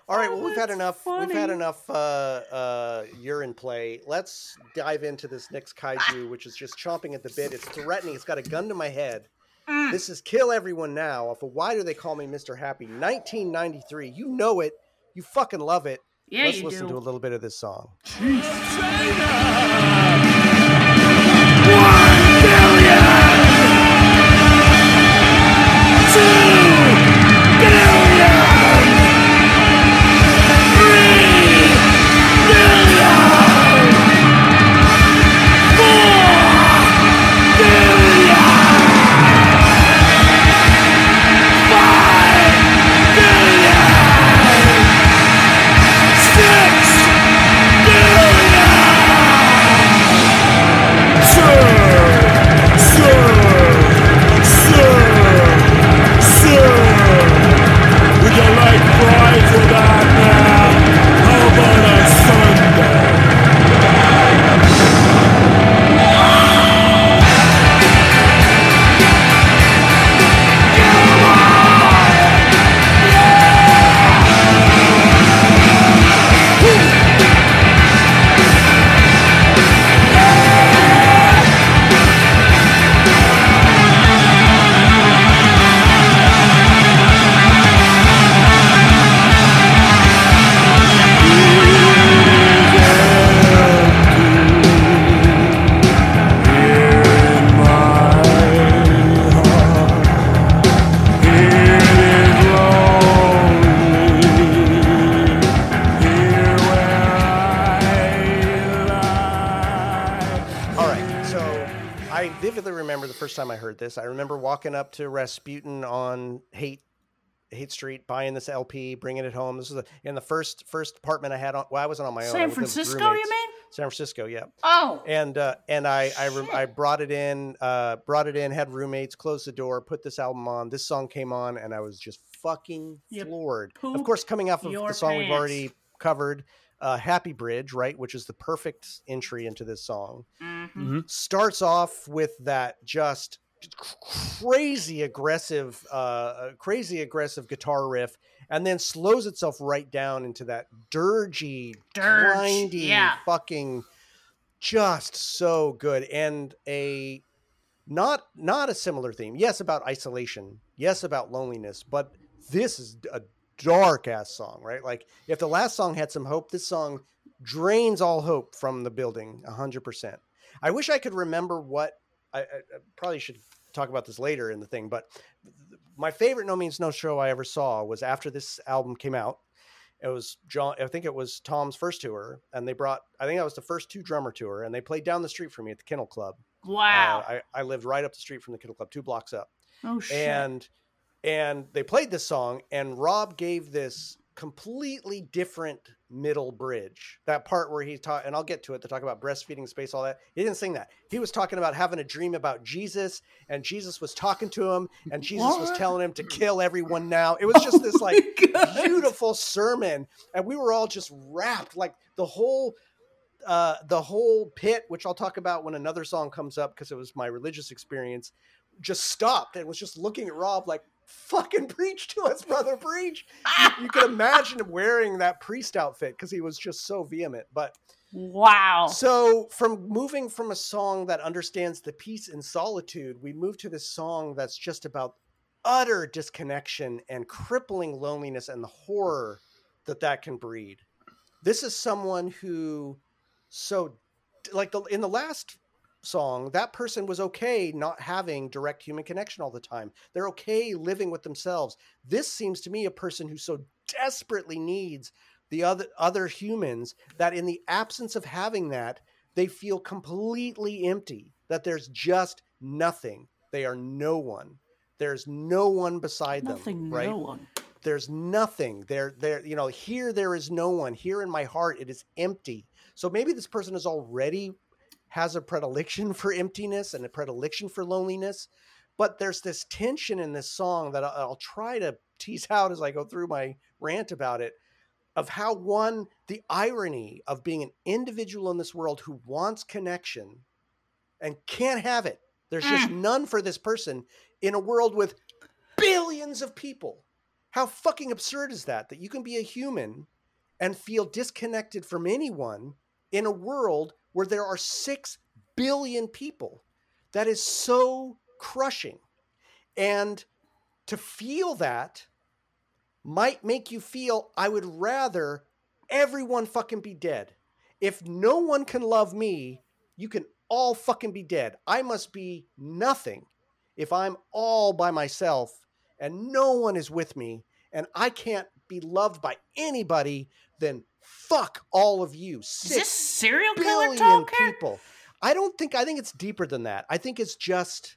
All right, well, we've had enough. Funny. We've had enough uh, uh, urine play. Let's dive into this next kaiju, which is just chomping at the bit. It's threatening. It's got a gun to my head. Mm. This is Kill Everyone Now off of Why Do They Call Me Mister Happy, nineteen ninety-three. You know it. You fucking love it. Yeah, Let's you listen do. to a little bit of this song. This. I remember walking up to Rasputin on Hate Hate Street, buying this L P, bringing it home. This was a, in the first first apartment I had. On, well, I wasn't on my own. San Francisco, you mean? San Francisco, yeah. Oh. And uh, and I I, re- I brought it in, uh, brought it in, had roommates, closed the door, put this album on. This song came on, and I was just fucking yep. floored. Poop of course, coming off of the song pants. We've already covered. Uh, Happy Bridge, right, which is the perfect entry into this song. Mm-hmm. Mm-hmm. Starts off with that just crazy aggressive uh crazy aggressive guitar riff, and then slows itself right down into that dirgy Dirge, grindy yeah. fucking just so good. And a not not a similar theme, yes, about isolation, yes, about loneliness, but this is a dark ass song, right? Like if the last song had some hope, this song drains all hope from the building one hundred percent. I wish I could remember what I, I probably should talk about this later in the thing, but my favorite No Means No show I ever saw was after this album came out. It was John, I think it was Tom's first tour, and they brought, I think that was the first two drummer tour, and they played down the street from me at the Kennel Club. Wow. Uh, I, I lived right up the street from the Kennel Club, two blocks up. Oh shit. And And they played this song, and Rob gave this completely different middle bridge. That part where he taught, and I'll get to it, to talk about breastfeeding, space, all that. He didn't sing that. He was talking about having a dream about Jesus, and Jesus was talking to him, and Jesus what? was telling him to kill everyone now. It was just oh this like God. beautiful sermon. And we were all just wrapped, like the whole uh, the whole pit, which I'll talk about when another song comes up, because it was my religious experience, just stopped and was just looking at Rob like, fucking preach to us, brother, preach. You, you can imagine him wearing that priest outfit because he was just so vehement. But wow. So from moving from a song that understands the peace and solitude, we move to this song that's just about utter disconnection and crippling loneliness and the horror that that can breed. This is someone who, so like the, in the last song, that person was okay not having direct human connection all the time. They're okay living with themselves. This seems to me a person who so desperately needs the other other humans that in the absence of having that, they feel completely empty, that there's just nothing. They are no one. There's no one beside nothing, them. Right? No one. There's nothing there. There, you know, here there is no one. Here in my heart, it is empty. So maybe this person is already has a predilection for emptiness and a predilection for loneliness. But there's this tension in this song that I'll, I'll try to tease out as I go through my rant about it, of how one, the irony of being an individual in this world who wants connection and can't have it. There's just mm. none for this person in a world with billions of people. How fucking absurd is that? That you can be a human and feel disconnected from anyone in a world where there are six billion people. That is so crushing. And to feel that might make you feel, I would rather everyone fucking be dead. If no one can love me, you can all fucking be dead. I must be nothing if I'm all by myself and no one is with me and I can't be loved by anybody, then fuck all of you. Six Is this serial killer talk people. I don't think, I think it's deeper than that. I think it's just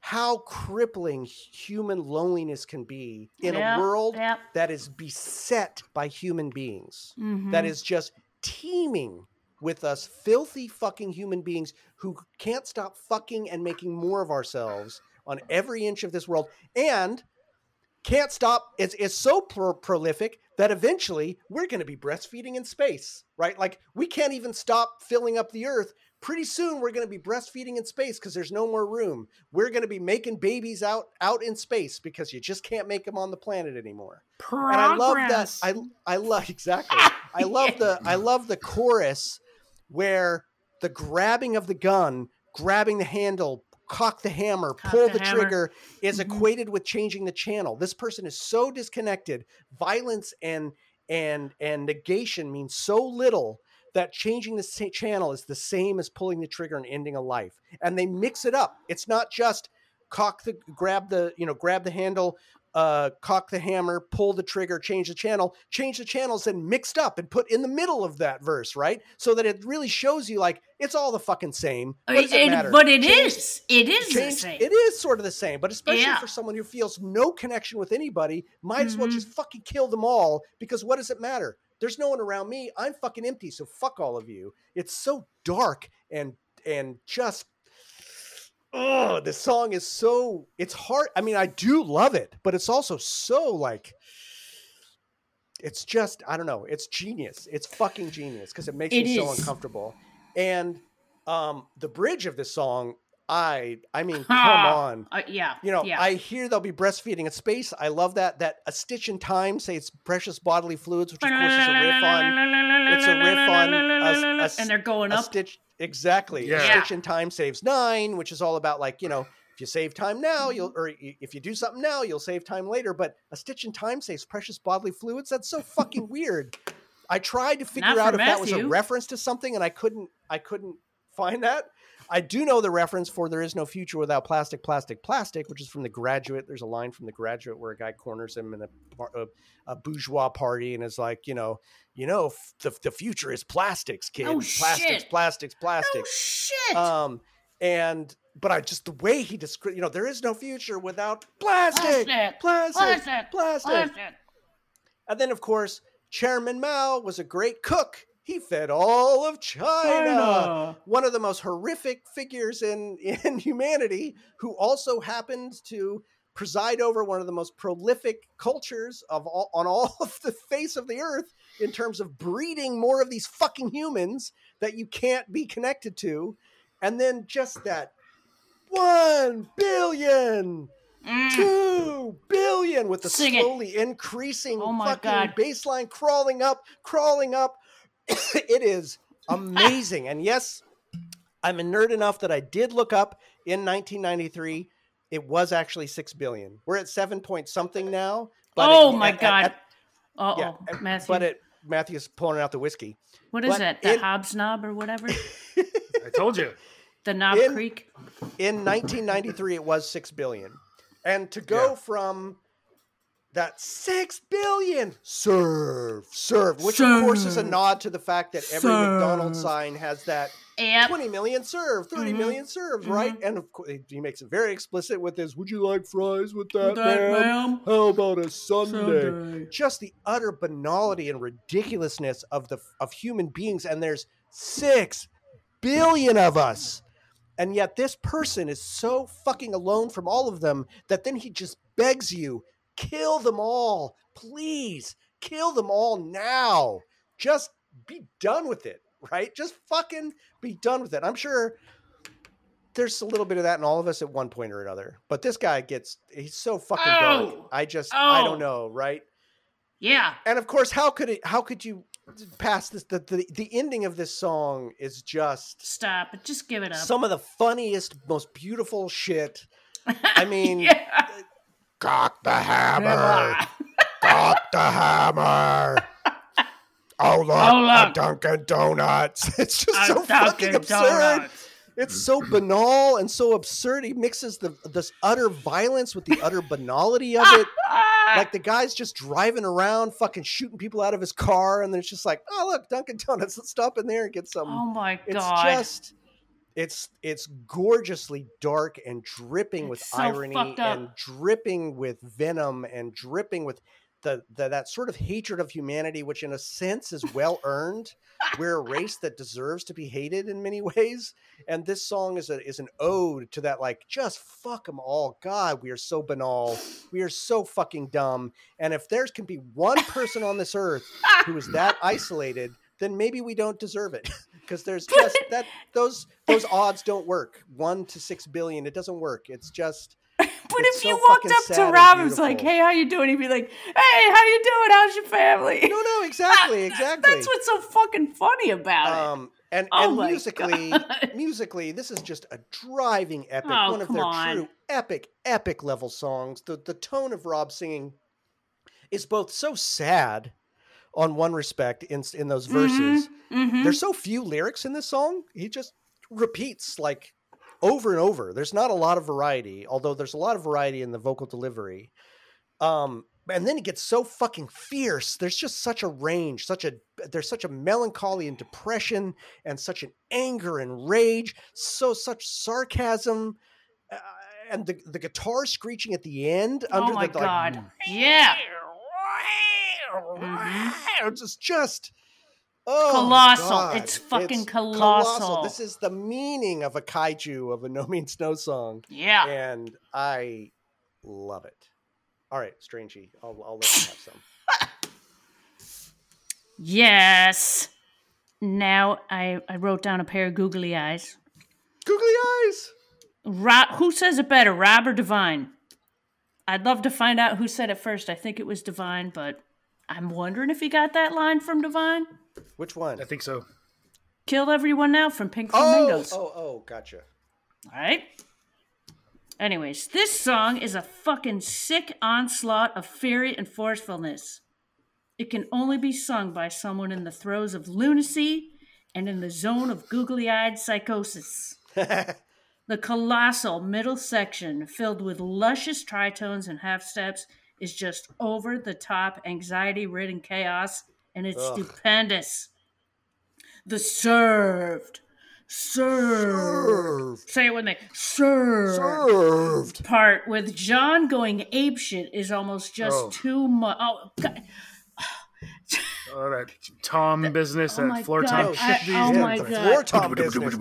how crippling human loneliness can be in yeah, a world yeah. that is beset by human beings. Mm-hmm. That is just teeming with us filthy fucking human beings who can't stop fucking and making more of ourselves on every inch of this world. And can't stop. It's, it's so pro- prolific that eventually we're going to be breastfeeding in space, right? Like we can't even stop filling up the earth. Pretty soon we're going to be breastfeeding in space because there's no more room. We're going to be making babies out, out in space because you just can't make them on the planet anymore. Progress. And I love that. I, I love, exactly. I love the, I love the chorus where the grabbing of the gun, grabbing the handle, cock the hammer, cock pull the, the hammer. trigger is equated with changing the channel. This person is so disconnected. Violence and and and negation means so little that changing the channel is the same as pulling the trigger and ending a life. And they mix it up. It's not just cock the grab the, you know, grab the handle, uh, cock the hammer, pull the trigger, change the channel. Change the channels and mixed up and put in the middle of that verse, right? So that it really shows you like it's all the fucking same. But it, it, but it change, is. It is change, the same. It is sort of the same, but especially yeah. for someone who feels no connection with anybody, might mm-hmm. as well just fucking kill them all because what does it matter? There's no one around me. I'm fucking empty, so fuck all of you. It's so dark and and just oh, this song is so, it's hard. I mean, I do love it, but it's also so like, it's just, I don't know. It's genius. It's fucking genius because it makes it me is. so uncomfortable. And um, the bridge of this song, I, I mean, come on. Uh, yeah. You know, yeah. I hear they'll be breastfeeding in space. I love that. That a stitch in time, say it's precious bodily fluids, which of course is a riff on, it's a riff on a, a, and they're going up. Stitch. Exactly. Yeah. A stitch in time saves nine, which is all about like, you know, if you save time now, you'll, or if you do something now, you'll save time later. But a stitch in time saves precious bodily fluids. That's so fucking weird. I tried to figure out if Matthew. that was a reference to something and I couldn't, I couldn't find that. I do know the reference for There Is No Future Without Plastic, Plastic, Plastic, which is from The Graduate. There's a line from The Graduate where a guy corners him in a, a, a bourgeois party and is like, you know, you know, f- the, the future is plastics, kid. Oh, plastics, shit. plastics, plastics. Oh, shit. Um, And but I just the way he described, you know, there is no future without plastic, plastic, plastic, plastic. plastic. And then, of course, Chairman Mao was a great cook. He fed all of China. China. One of the most horrific figures in, in humanity, who also happened to preside over one of the most prolific cultures of all, on all of the face of the earth in terms of breeding more of these fucking humans that you can't be connected to. And then just that one billion, mm. two billion with the Sing slowly it. increasing oh fucking God. baseline crawling up, crawling up. It is amazing. And yes, I'm a nerd enough that I did look up in nineteen ninety-three. It was actually six billion. We're at seven point something now. But oh, it, my at, God. Oh, yeah, Matthew. But it, Matthew's pulling out the whiskey. What is but that? The it, Hobbs Knob or whatever? I told you. The Knob in, Creek? In nineteen ninety-three, it was six billion. And to go yeah. from... That six billion serve, serve, which serve. of course is a nod to the fact that every serve. McDonald's sign has that yep. twenty million serve, thirty mm-hmm. million serves, mm-hmm. right? And of course, he makes it very explicit with his, would you like fries with that, with that ma'am? ma'am? How about a sundae? Just the utter banality and ridiculousness of the of human beings. And there's six billion of us. And yet this person is so fucking alone from all of them that then he just begs you, kill them all, please. Kill them all now. Just be done with it, right? Just fucking be done with it. I'm sure there's a little bit of that in all of us at one point or another. But this guy gets, he's so fucking oh. dark. I just, oh. I don't know, right? Yeah. And of course, how could it, how could you pass this? The, the, the ending of this song is just. Stop it. Just give it up. Some of the funniest, most beautiful shit. I mean. yeah. Cock the hammer! Cock the hammer! Oh look, oh, look. Dunkin' Donuts! It's just so fucking absurd. Donuts. It's so banal and so absurd. He mixes the this utter violence with the utter banality of it. Like the guy's just driving around, fucking shooting people out of his car, and then it's just like, oh look, Dunkin' Donuts. Let's stop in there and get some. Oh my god! It's just. It's it's gorgeously dark and dripping it's with so irony and dripping with venom and dripping with the, the that sort of hatred of humanity, which in a sense is well-earned. We're a race that deserves to be hated in many ways. And this song is a, is an ode to that, like, just fuck them all. God, we are so banal. We are so fucking dumb. And if there can be one person on this earth who is that isolated, then maybe we don't deserve it. Because there's just that those those odds don't work. One to six billion, it doesn't work. It's just. But it's if so you walked up to Rob and was like, "Hey, how you doing?" He'd be like, "Hey, how you doing? How's your family?" No, no, exactly, exactly. That's what's so fucking funny about um, it. And, oh and my musically, God. musically, this is just a driving epic. Oh, one of their on. true epic, epic level songs. The the tone of Rob singing is both so sad. On one respect, in in those verses, mm-hmm, mm-hmm. there's so few lyrics in this song. He just repeats like over and over. There's not a lot of variety, although there's a lot of variety in the vocal delivery. Um, and then it gets so fucking fierce. There's just such a range, such a there's such a melancholy and depression, and such an anger and rage, so such sarcasm, uh, and the the guitar screeching at the end. Oh under my the, god! Like, yeah. Mm-hmm. It's just oh colossal. God. It's fucking it's colossal. colossal. This is the meaning of a kaiju of a No Means No song. Yeah, and I love it. All right, Strangey, I'll, I'll let you have some. Yes. Now I, I wrote down a pair of googly eyes. Googly eyes. Rob, who says it better, Rob or Divine? I'd love to find out who said it first. I think it was Divine, but. I'm wondering if he got that line from Divine. Which one? I think so. Kill everyone now from Pink Flamingos. Oh, oh, oh, gotcha. All right. Anyways, this song is a fucking sick onslaught of fury and forcefulness. It can only be sung by someone in the throes of lunacy and in the zone of googly-eyed psychosis. The colossal middle section, filled with luscious tritones and half-steps, is just over-the-top, anxiety-ridden chaos, and it's Ugh. stupendous. The served, served. Say it with me. Served. Served. Part with John going apeshit is almost just oh. too much. Oh, God. All right, Tom the, business oh at floor God, tom. I, oh my God! Floor tom business.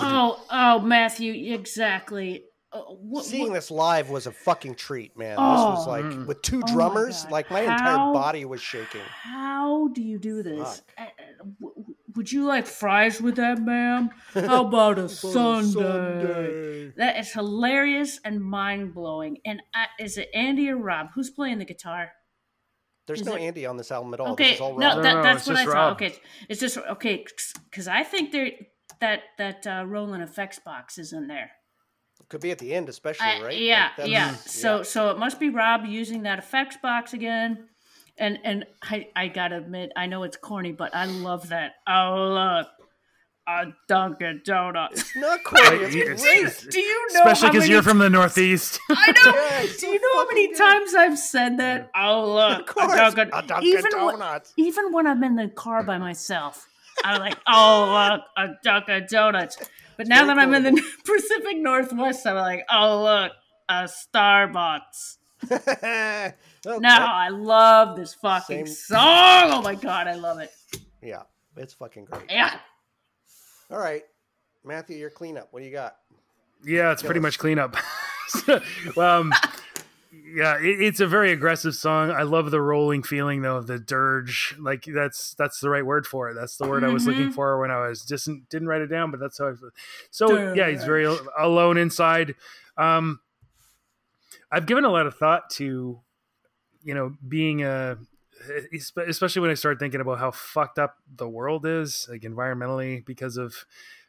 Oh, oh, Matthew, exactly. Uh, what, Seeing what? this live was a fucking treat, man. Oh, this was like mm. with two drummers, oh my like my how, entire body was shaking. How do you do this? I, would you like fries with that, ma'am? How about a sundae? Sunday. That is hilarious and mind blowing. And I, is it Andy or Rob? Who's playing the guitar? There's is no it? Andy on this album at all. Okay, this is all Rob. No, that, that's no, no, what I thought. Okay, it's just okay because I think there that that uh, Roland effects box is in there. It could be at the end, especially, I, right? Yeah, like yeah. yeah. So so it must be Rob using that effects box again. And and I I gotta admit, I know it's corny, but I love that. Oh look, a Dunkin' Donuts. It's not corny. It's it's, great. It's, it's, Do you know? Especially because you're from the Northeast. I know. Yeah, do you know how many good. times I've said that? Oh look, of course, a Dunkin', a Dunkin' even Donuts. When, even when I'm in the car by myself, I'm like, oh look, a Dunkin' Donuts. But now that I'm in the Pacific Northwest, I'm like, oh look, a Starbucks. okay. Now I love this fucking Same. song. Oh my God, I love it. Yeah, it's fucking great. Yeah. All right, Matthew, your cleanup. What do you got? Yeah, it's Tell pretty us. much cleanup. um, yeah, it, it's a very aggressive song. I love the rolling feeling though of the dirge. Like that's that's the right word for it. That's the word mm-hmm. I was looking for when I was just didn't write it down, but that's how. I So dirge. yeah, he's very alone inside. Um, I've given a lot of thought to, you know, being a, especially when I start thinking about how fucked up the world is, like environmentally, because of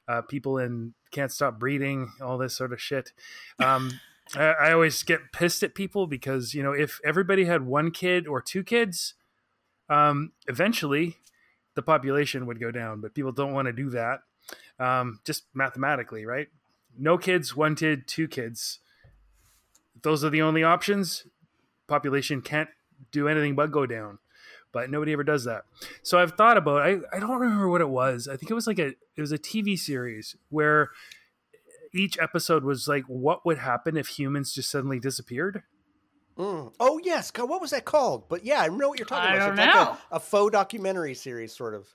uh, people in Can't Stop Breeding, all this sort of shit. Um, I, I always get pissed at people because, you know, if everybody had one kid or two kids, um, eventually the population would go down, but people don't want to do that. Um, just mathematically, right? No kids, one kid, two kids. Those are the only options. Population can't do anything but go down, but nobody ever does that. So I've thought about, I, I don't remember what it was. I think it was like a, it was a T V series where each episode was like, what would happen if humans just suddenly disappeared? Mm. Oh yes. What was that called? But yeah, I know what you're talking I about. Don't so it's know. Like a, a faux documentary series sort of.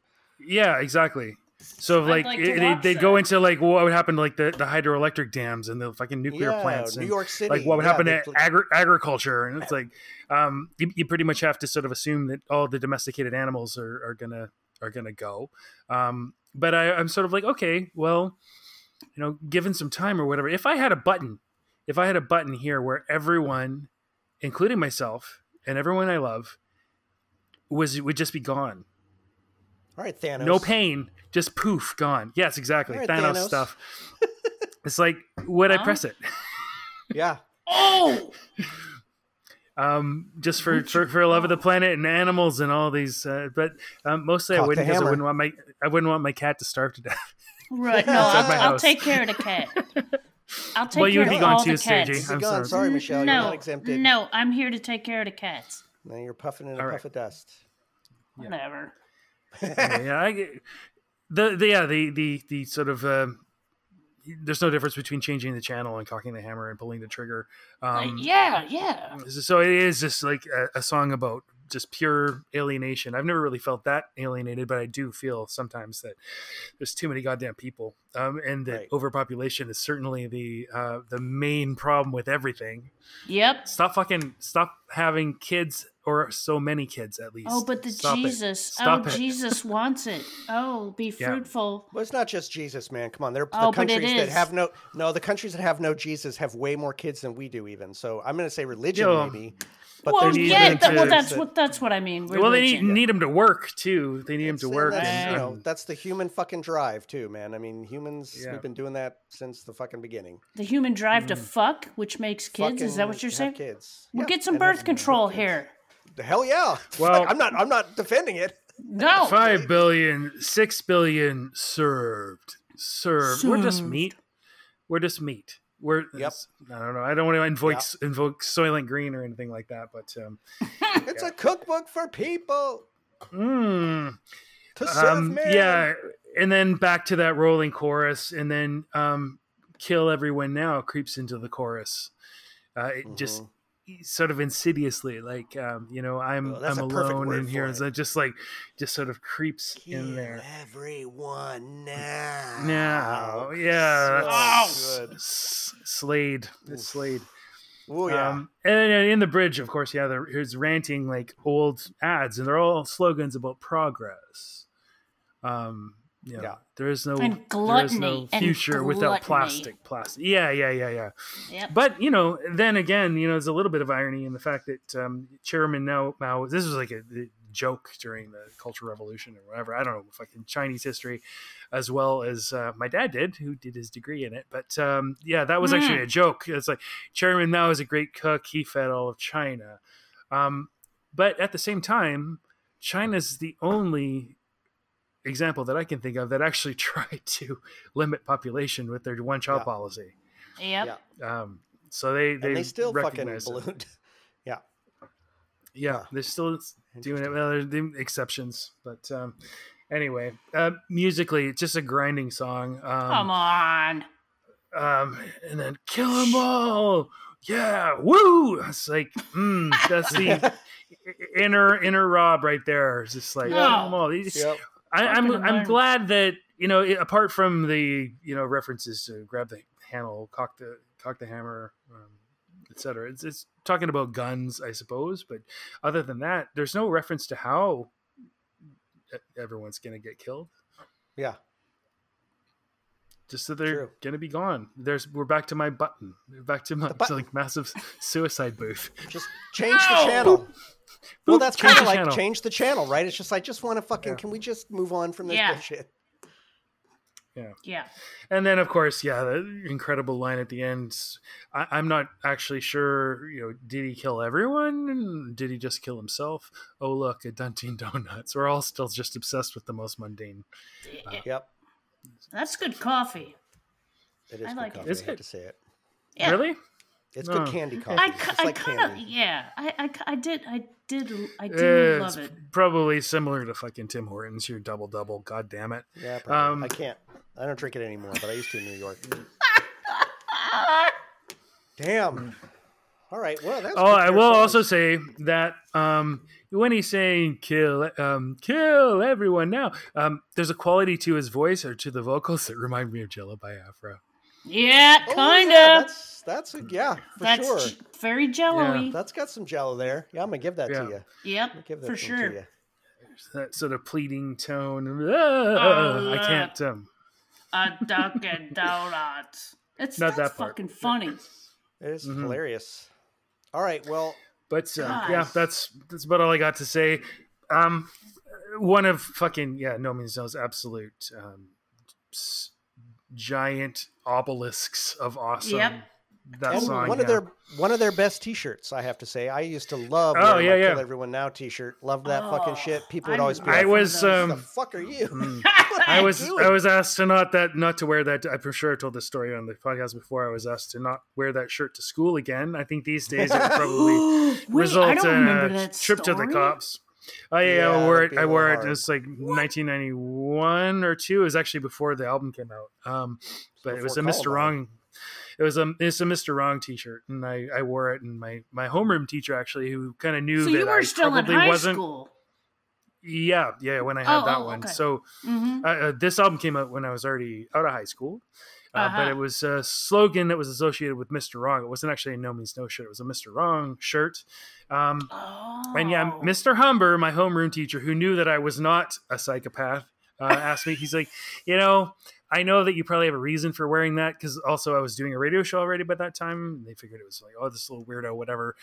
Yeah, exactly. So like, like it, it, they'd that. go into like what would happen to like the, the hydroelectric dams and the fucking nuclear yeah, plants and New York City. Like what would yeah, happen to agri- agriculture. And it's like um, you, you pretty much have to sort of assume that all the domesticated animals are, are going to are gonna go. Um, but I, I'm sort of like, okay, well, you know, given some time or whatever, if I had a button, if I had a button here where everyone, including myself and everyone I love, was would just be gone. All right, Thanos. No pain. Just poof, gone. Yes, exactly. Right, Thanos, Thanos stuff. It's like, would huh? I press it? yeah. Oh! Um, just for, for for love of the planet and animals and all these. Uh, but um, mostly Caught I wouldn't because I wouldn't, want my, I wouldn't want my cat to starve to death. Right. No, I'll, I'll take care of the cat. I'll take well, care of all too, the cats. I'm sorry. sorry, Michelle. No, you're not exempted. No, I'm here to take care of the cats. Now you're puffing in all a right. puff of dust. Whatever. Yeah. yeah, yeah, I, the, the yeah the the the sort of uh, there's no difference between changing the channel and cocking the hammer and pulling the trigger. Um, yeah, yeah. So it is just like a, a song about just pure alienation. I've never really felt that alienated, but I do feel sometimes that there's too many goddamn people, um, and that right. overpopulation is certainly the uh, the main problem with everything. Yep. Stop fucking stop having kids. Or so many kids, at least. Oh, but the Stop Jesus. Oh, it. Jesus wants it. Oh, be yeah. fruitful. Well, it's not just Jesus, man. Come on. They're, oh, the countries that have no, no, the countries that have no Jesus have way more kids than we do, even. So I'm going to say religion, Yo. maybe. But well, yeah, that, well, that's what that's what I mean. Religion. Well, they need, need them to work too. They need it's, them to work. That's, and, you know, um, that's the human fucking drive too, man. I mean, humans yeah. we've been doing that since the fucking beginning. The human drive mm. to fuck, which makes kids. Fucking is that what you're saying? Kids. We'll yeah. get some and birth control here. Hell yeah! Well, like, I'm not. I'm not defending it. No. Five billion, six billion served, served. served. We're just meat. We're just meat. We're, yep. I don't know. I don't want to invoke yeah. invoke Soylent Green or anything like that, but um, it's yeah. a cookbook for people. Mm. to serve um, man. Yeah, and then back to that rolling chorus, and then um, "Kill Everyone Now" creeps into the chorus. Uh, it mm-hmm. just sort of insidiously, like um, you know, I'm well, I'm alone in here, so it just like just sort of creeps Kill in there. Everyone now, now, yeah, so oh, good. S- Slade, it's Slade. Oh yeah, um, and, and in the bridge, of course, yeah, there's ranting like old ads, and they're all slogans about progress. Um, you know, yeah, there is no and gluttony, there is no future and without plastic, plastic. Yeah, yeah, yeah, yeah. Yep. But you know, then again, you know, there's a little bit of irony in the fact that um, Chairman Mao, Mao, this was like a, a joke during the Cultural Revolution or whatever. I don't know, fucking Chinese history, as well as uh, my dad did, who did his degree in it. But um, yeah, that was mm. actually a joke. It's like Chairman Mao is a great cook. He fed all of China. Um, but at the same time, China's the only example that I can think of that actually tried to limit population with their one child yeah. policy. Yep. Yeah. Um, so they, they, and they still fucking ballooned. yeah. Yeah. They're still doing it. Well, there's exceptions, but, um, anyway, uh, musically, it's just a grinding song. Um, Come on. Um, and then kill them all. Yeah. Woo. It's like, mm, that's the inner, inner Rob right there. It's just like, oh. kill them all. Just, yep. I, I'm I'm glad that, you know, it, apart from the, you know, references to grab the handle, cock the cock the hammer, um, et cetera. It's, it's talking about guns, I suppose. But other than that, there's no reference to how everyone's going to get killed. Yeah. Just that they're going to be gone. There's We're back to my button. Back to my button. Like massive suicide booth. Just change Ow! the channel. Well, that's kind of like channel. change the channel, right? It's just I just want to fucking. Yeah. Can we just move on from this yeah. bullshit? Yeah, yeah. And then, of course, yeah, the incredible line at the end. I, I'm not actually sure. You know, did he kill everyone? Did he just kill himself? Oh, look, a Dunkin' Donuts. We're all still just obsessed with the most mundane. Uh, yep. That's good coffee. It is I good like coffee. It. I hate to say it. Yeah. Really? It's no. good candy coffee. I, it's I like kind of yeah. I, I, I did I did I did uh, love it. Probably similar to fucking Tim Hortons. Your double double. God damn it. Yeah. Probably. Um, I can't. I don't drink it anymore. But I used to in New York. Damn. All right. Well, that's. Oh, I will also say that um, when he's saying "kill, um, kill everyone now," um, there's a quality to his voice or to the vocals that remind me of Jello by Afro. Yeah, oh, kind yeah, of. That's that's a, yeah, for that's sure. J- very jello-y. Yeah. That's got some jello there. Yeah, I'm gonna give that yeah. to you. Yep, give that for sure. To you. That sort of pleading tone. Uh, uh, I can't. Um... A Dunkin' Donuts. It's not that's that part. Fucking funny. It is mm-hmm. hilarious. All right, well, but uh, yeah, that's that's about all I got to say. Um, one of fucking yeah, No Means No's absolute um. S- giant obelisks of awesome. Yep. That and song, one yeah. of their one of their best T-shirts, I have to say. I used to love oh, yeah, yeah. Kill Everyone Now T-shirt. Love that oh, fucking shit. People would I, always be. I was. Um, the fuck are you? Mm, I was. Doing? I was asked to not that not to wear that. I'm sure I told this story on the podcast before. I was asked to not wear that shirt to school again. I think these days it would probably Wait, result in a trip story? to the cops. Oh yeah, yeah I wore it. I wore hard. it. It's like what? nineteen ninety-one or two. It was actually before the album came out. Um, but it was, Mister Call, Wrong, it was a Mister Wrong. It was a Mister Wrong T-shirt, and I, I wore it. And my, my homeroom teacher actually, who kind of knew so that you were I still probably in high wasn't. School. Yeah, yeah. When I had oh, that oh, one, okay. so mm-hmm. uh, this album came out when I was already out of high school. Uh, uh-huh. But it was a slogan that was associated with Mister Wrong. It wasn't actually a No Means No shirt. It was a Mister Wrong shirt. Um, oh. And yeah, Mister Humber, my homeroom teacher, who knew that I was not a psychopath, uh, asked me, he's like, you know, I know that you probably have a reason for wearing that. Because also I was doing a radio show already by that time. They figured it was like, oh, this little weirdo, whatever.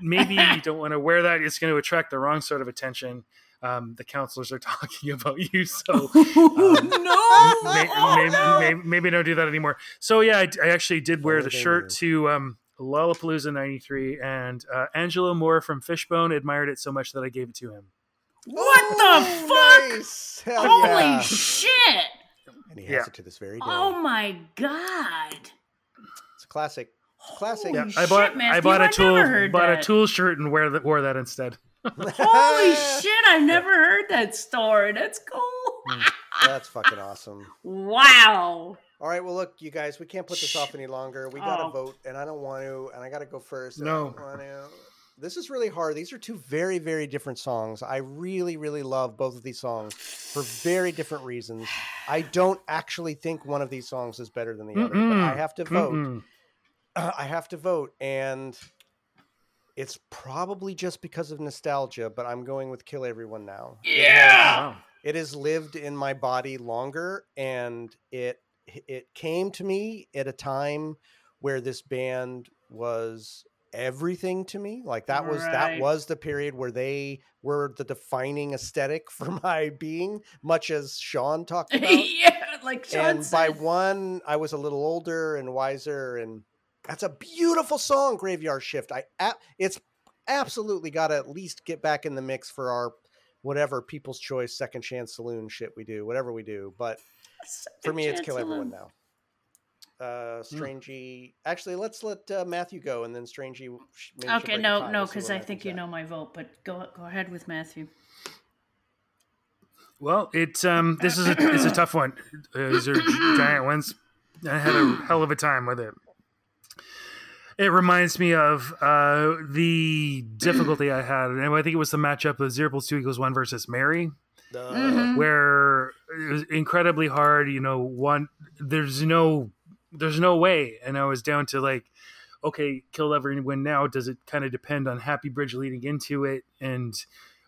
Maybe you don't want to wear that. It's going to attract the wrong sort of attention. Um, the counselors are talking about you, so um, no! May, oh, maybe, no, maybe maybe don't do that anymore. So yeah, I, I actually did wear oh, the shirt do. to um, Lollapalooza ninety-three, and uh, Angelo Moore from Fishbone admired it so much that I gave it to him. What oh, the fuck? Nice. Holy yeah. shit! And he has yeah. it to this very day. Oh my god! It's a classic. Classic. Yeah, I bought shit, I bought a Tool bought that. a Tool shirt and wear the, wore that instead. Holy shit, I've never heard that story. That's cool. That's fucking awesome. Wow. All right. Well, look, you guys, we can't put this off any longer. We got to oh. vote, and I don't want to, and I got to go first. No. I don't want to. This is really hard. These are two very, very different songs. I really, really love both of these songs for very different reasons. I don't actually think one of these songs is better than the Mm-mm. other, but I have to vote. Uh, I have to vote, and it's probably just because of nostalgia, but I'm going with Kill Everyone Now. Yeah! It has, it has lived in my body longer, and it it came to me at a time where this band was everything to me. Like that was right. that was the period where they were the defining aesthetic for my being, much as Sean talked about. yeah, like Sean and said. By one, I was a little older and wiser, and that's a beautiful song, Graveyard Shift. I it's absolutely got to at least get back in the mix for our whatever People's Choice Second Chance Saloon shit we do, whatever we do. But Second for me, it's Kill Saloon. Everyone Now. Uh, Strangey. Hmm. Actually, let's let uh, Matthew go, and then Strangey. Okay, no, no, because I think you know my vote, but go go ahead with Matthew. Well, it's um, this is a it's a tough one. Uh, these are giant ones. I had a hell of a time with it. It reminds me of uh, the difficulty I had, and I think it was the matchup of zero plus two equals one versus Mary. Uh, mm-hmm. Where it was incredibly hard. You know, one there's no. There's no way. And I was down to like, okay, Kill Everyone Now. Does it kind of depend on Happy Bridge leading into it? And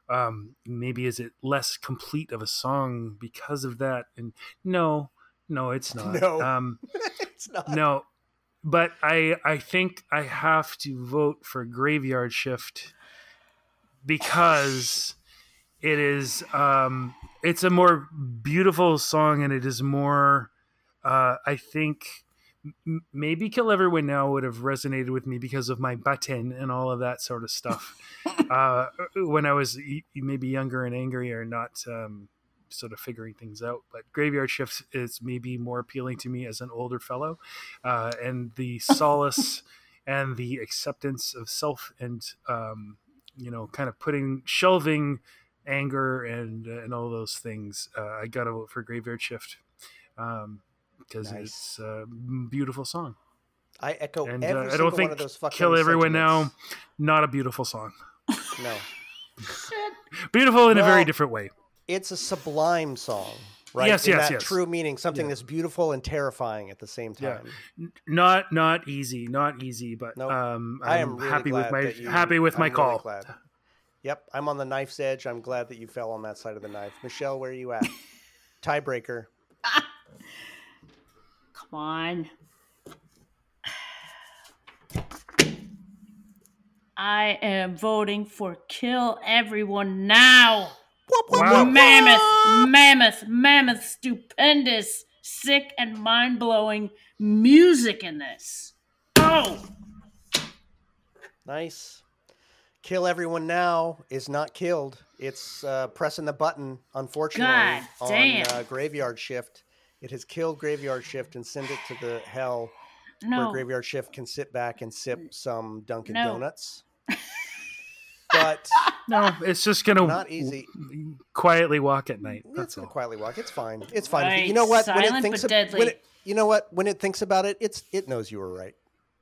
um, maybe is it less complete of a song because of that? And no, no, it's not. No, um, it's not. No, but I, I think I have to vote for Graveyard Shift because it is, um, it's a more beautiful song, and it is more, uh, I think, maybe Kill Everyone Now would have resonated with me because of my button and all of that sort of stuff. uh, when I was maybe younger and angrier and not um, sort of figuring things out. But Graveyard Shift is maybe more appealing to me as an older fellow. Uh, and the solace and the acceptance of self and, um, you know, kind of putting, shelving anger and, uh, and all those things. Uh, I got to vote for Graveyard Shift. Um, Because nice. It's a beautiful song. I echo and, every uh, single I don't think one of those fucking Kill Everyone sentiments. Now, not a beautiful song. No. Beautiful in well, a very different way. It's a sublime song, right? Yes, in yes, that yes. True meaning, something yeah. that's beautiful and terrifying at the same time. Yeah. Not not easy, not easy, but nope. um, I'm I am really happy with my you, happy with I'm my really call. Glad. Yep, I'm on the knife's edge. I'm glad that you fell on that side of the knife. Michelle, where are you at? Tiebreaker. Come on. I am voting for Kill Everyone Now. Wow. Mammoth, mammoth, mammoth, stupendous, sick and mind-blowing music in this. Oh! Nice. Kill Everyone Now is not killed. It's uh, pressing the button, unfortunately, God damn. on uh, Graveyard Shift. It has killed Graveyard Shift and sent it to the hell no. where Graveyard Shift can sit back and sip some Dunkin' no. Donuts. But no, it's just going to not easy. W- quietly walk at night. That's it's going to quietly walk. It's fine. It's fine. Right. You know what? Silent when it thinks but deadly. Ab- when it, you know what? When it thinks about it, it's it knows you were right.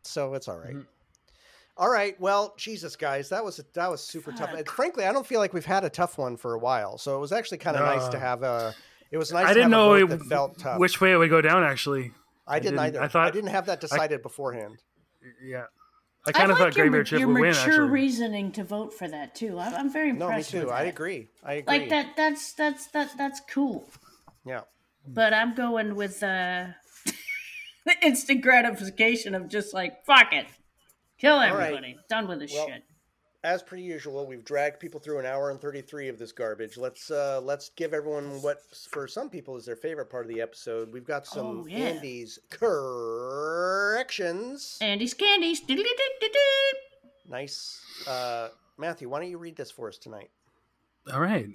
So it's all right. Mm-hmm. All right. Well, Jesus, guys, that was a, that was super Fuck. tough. And frankly, I don't feel like we've had a tough one for a while. So it was actually kind of uh. nice to have a. It was nice. I didn't to have know a vote it, that felt tough. Which way it would go down. Actually, I, I didn't either. I thought I didn't have that decided I, beforehand. Yeah, I kind I of like thought Graveyard Shift would win. Your mature reasoning to vote for that too. I'm, I'm very impressed. No, me too. With I that. agree. I agree. Like that. That's that's that that's cool. Yeah. But I'm going with uh, the instant gratification of just like fuck it, kill everybody, right. done with this well, shit. As per usual, we've dragged people through an hour and thirty-three of this garbage. Let's uh, let's give everyone what, for some people, is their favorite part of the episode. We've got some oh, yeah. Andy's corrections. Andy's candies. Nice. Uh, Matthew, why don't you read this for us tonight? All right.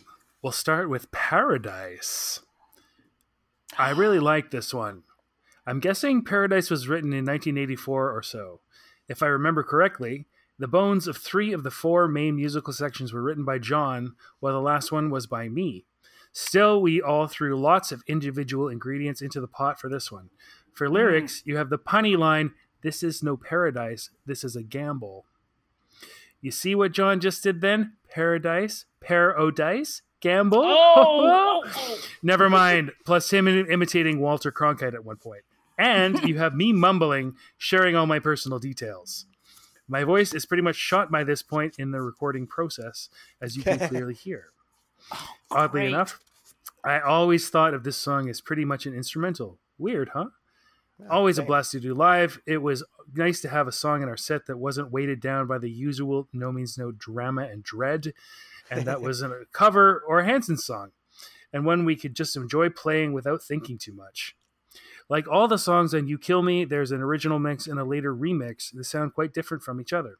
We'll start with Paradise. I really like this one. I'm guessing Paradise was written in nineteen eighty-four or so. If I remember correctly, the bones of three of the four main musical sections were written by John, while the last one was by me. Still, we all threw lots of individual ingredients into the pot for this one. For lyrics, you have the punny line, "This is no paradise, this is a gamble." You see what John just did then? Paradise, pair o' dice, gamble. Oh! Never mind. Plus him imitating Walter Cronkite at one point. And you have me mumbling, sharing all my personal details. My voice is pretty much shot by this point in the recording process, as you can clearly hear. Oh, Oddly great. enough, I always thought of this song as pretty much an instrumental. Weird, huh? Always a blast to do live. It was nice to have a song in our set that wasn't weighted down by the usual No Means No drama and dread, and that wasn't a cover or a Hanson song, and one we could just enjoy playing without thinking too much. Like all the songs on You Kill Me, there's an original mix and a later remix that sound quite different from each other.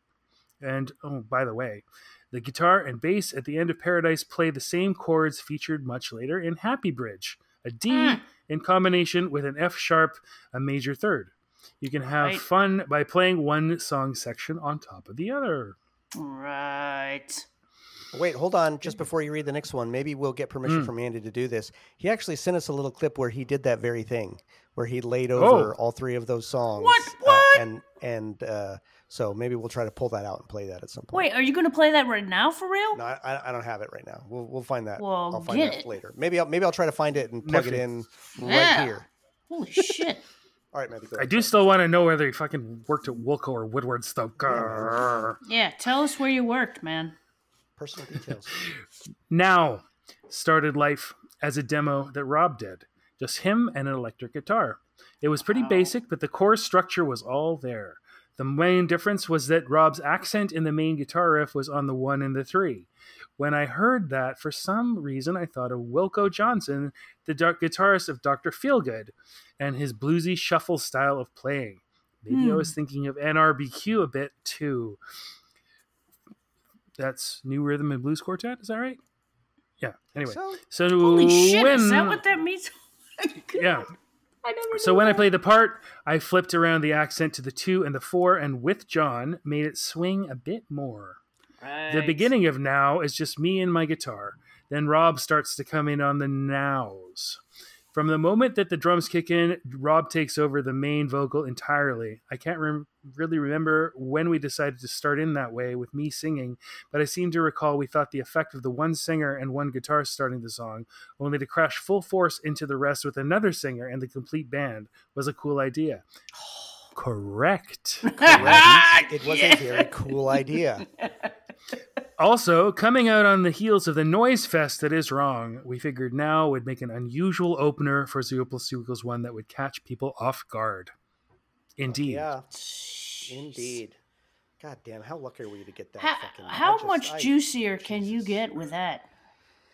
And, oh, by the way, the guitar and bass at the end of Paradise play the same chords featured much later in Happy Bridge, a D mm. in combination with an F sharp, a major third. You can have right. fun by playing one song section on top of the other. Right. Wait, hold on. Just before you read the next one, maybe we'll get permission mm. from Andy to do this. He actually sent us a little clip where he did that very thing, where he laid over oh. all three of those songs. What? What? Uh, and and uh, so maybe we'll try to pull that out and play that at some point. Wait, are you going to play that right now for real? No, I, I don't have it right now. We'll we'll find that. Well, I'll find get that it. later. Maybe I'll maybe I'll try to find it and plug Nephew. it in yeah. right here. Holy shit! All right, Matthew, go ahead. I do still want to know whether he fucking worked at Wilco or Woodward Stoker. Yeah, tell us where you worked, man. Personal details. Now started life as a demo that Rob did. Just him and an electric guitar. It was pretty wow. basic, but the core structure was all there. The main difference was that Rob's accent in the main guitar riff was on the one and the three. When I heard that, for some reason, I thought of Wilco Johnson, the du- guitarist of Doctor Feelgood, and his bluesy shuffle style of playing. Maybe hmm. I was thinking of N R B Q a bit, too. That's New Rhythm and Blues Quartet, is that right? Yeah, anyway. So, so holy shit, when, is that what that means? yeah. I never so when that. I played the part, I flipped around the accent to the two and the four, and with John, made it swing a bit more. Right. The beginning of Now is just me and my guitar. Then Rob starts to come in on the nows. From the moment that the drums kick in, Rob takes over the main vocal entirely. I can't re- really remember when we decided to start in that way with me singing, but I seem to recall we thought the effect of the one singer and one guitarist starting the song, only to crash full force into the rest with another singer and the complete band, was a cool idea. Correct. Correct. It was yeah. a very cool idea. Also, coming out on the heels of the noise fest that is Wrong, we figured Now would make an unusual opener for zero plus two equals one that would catch people off guard. Indeed. Oh, yeah. Indeed. God damn, how lucky are we to get that? How, fucking how just, much I, juicier Jesus can you get with that?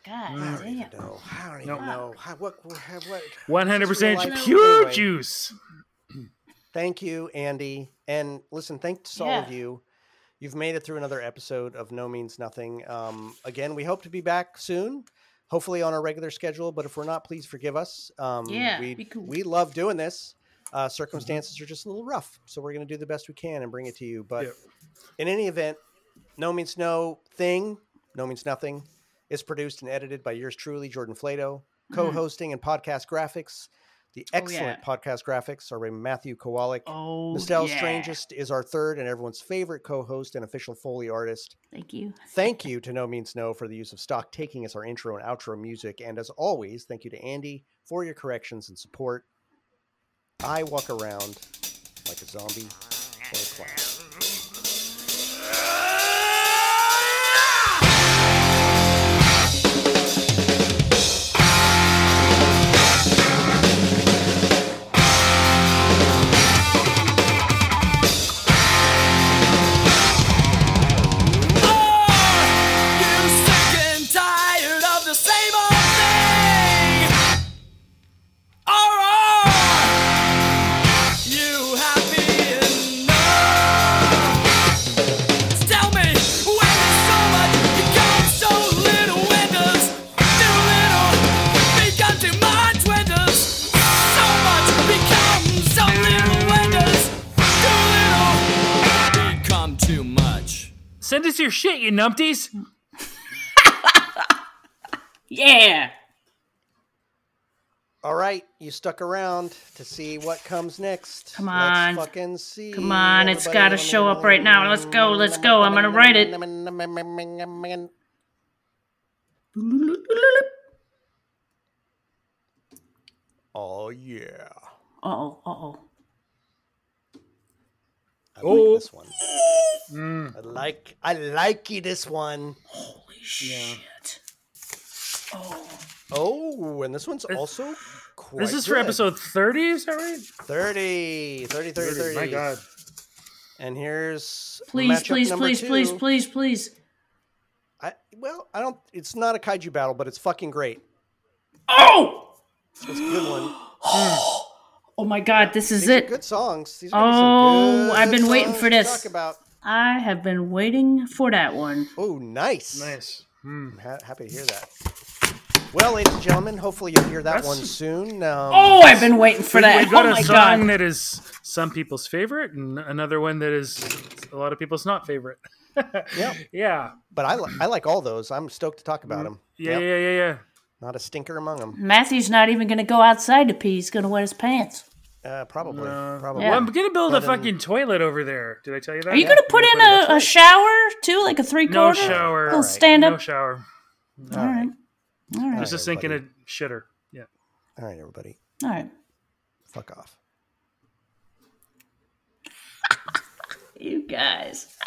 God I damn. Don't know. I don't even nope. know. I, what, what, what, one hundred percent pure anyway. Juice. Thank you, Andy. And listen, thanks to yeah. all of you. You've made it through another episode of No Means Nothing. Um, again, we hope to be back soon, hopefully on our regular schedule. But if we're not, please forgive us. Um, yeah, we, cool. we love doing this. Uh, circumstances mm-hmm. are just a little rough, so we're going to do the best we can and bring it to you. But yeah. in any event, No Means No Thing, No Means Nothing, is produced and edited by yours truly, Jordan Flato, mm-hmm. co-hosting and podcast graphics. The excellent oh, yeah. podcast graphics are by Matthew Kowalik. Oh, Michelle yeah. Strangest is our third and everyone's favorite co-host and official Foley artist. Thank you. Thank you to No Means No for the use of stock taking as our intro and outro music. And as always, thank you to Andy for your corrections and support. I walk around like a zombie or a clown. Send us your shit, you numpties. Yeah. All right, you stuck around to see what comes next. Come on. Let's fucking see. Come on, it's got to show up right now. Let's go, let's go. I'm going to write it. Oh, yeah. Uh-oh, uh-oh. I oh. like this one. Mm. I like I like you this one. Holy shit. Yeah. Oh. Oh, and this one's also quite This is good. For episode thirty, is that right? thirty. thirty, thirty, thirty. thirty. My God. And here's Please, please, please, two. please, please, please. I well, I don't it's not a kaiju battle, but it's fucking great. Oh! It's a good one. Mm. Oh my God, this is These it. Are good songs. These are oh, good I've been waiting for this. Talk about. I have been waiting for that one. Oh, nice. Nice. Mm. I'm ha- happy to hear that. Well, ladies and gentlemen, hopefully you'll hear that That's... one soon. Um, oh, I've been waiting for that. We've got oh a song God. that is some people's favorite and another one that is a lot of people's not favorite. yeah. Yeah. But I, li- I like all those. I'm stoked to talk about them. Yeah, yep. yeah, yeah, yeah. Not a stinker among them. Matthew's not even going to go outside to pee. He's going to wet his pants. Uh, probably. Uh, probably. Yeah. Well, I'm going to build but a fucking in... toilet over there. Did I tell you that? Are you yeah. going to put in a, a, a shower, too? Like a three-quarter? No shower. Little right. stand-up? No shower. No. All right. All right. I was just thinking a shitter. Yeah. All right, everybody. All right. Fuck off. You guys.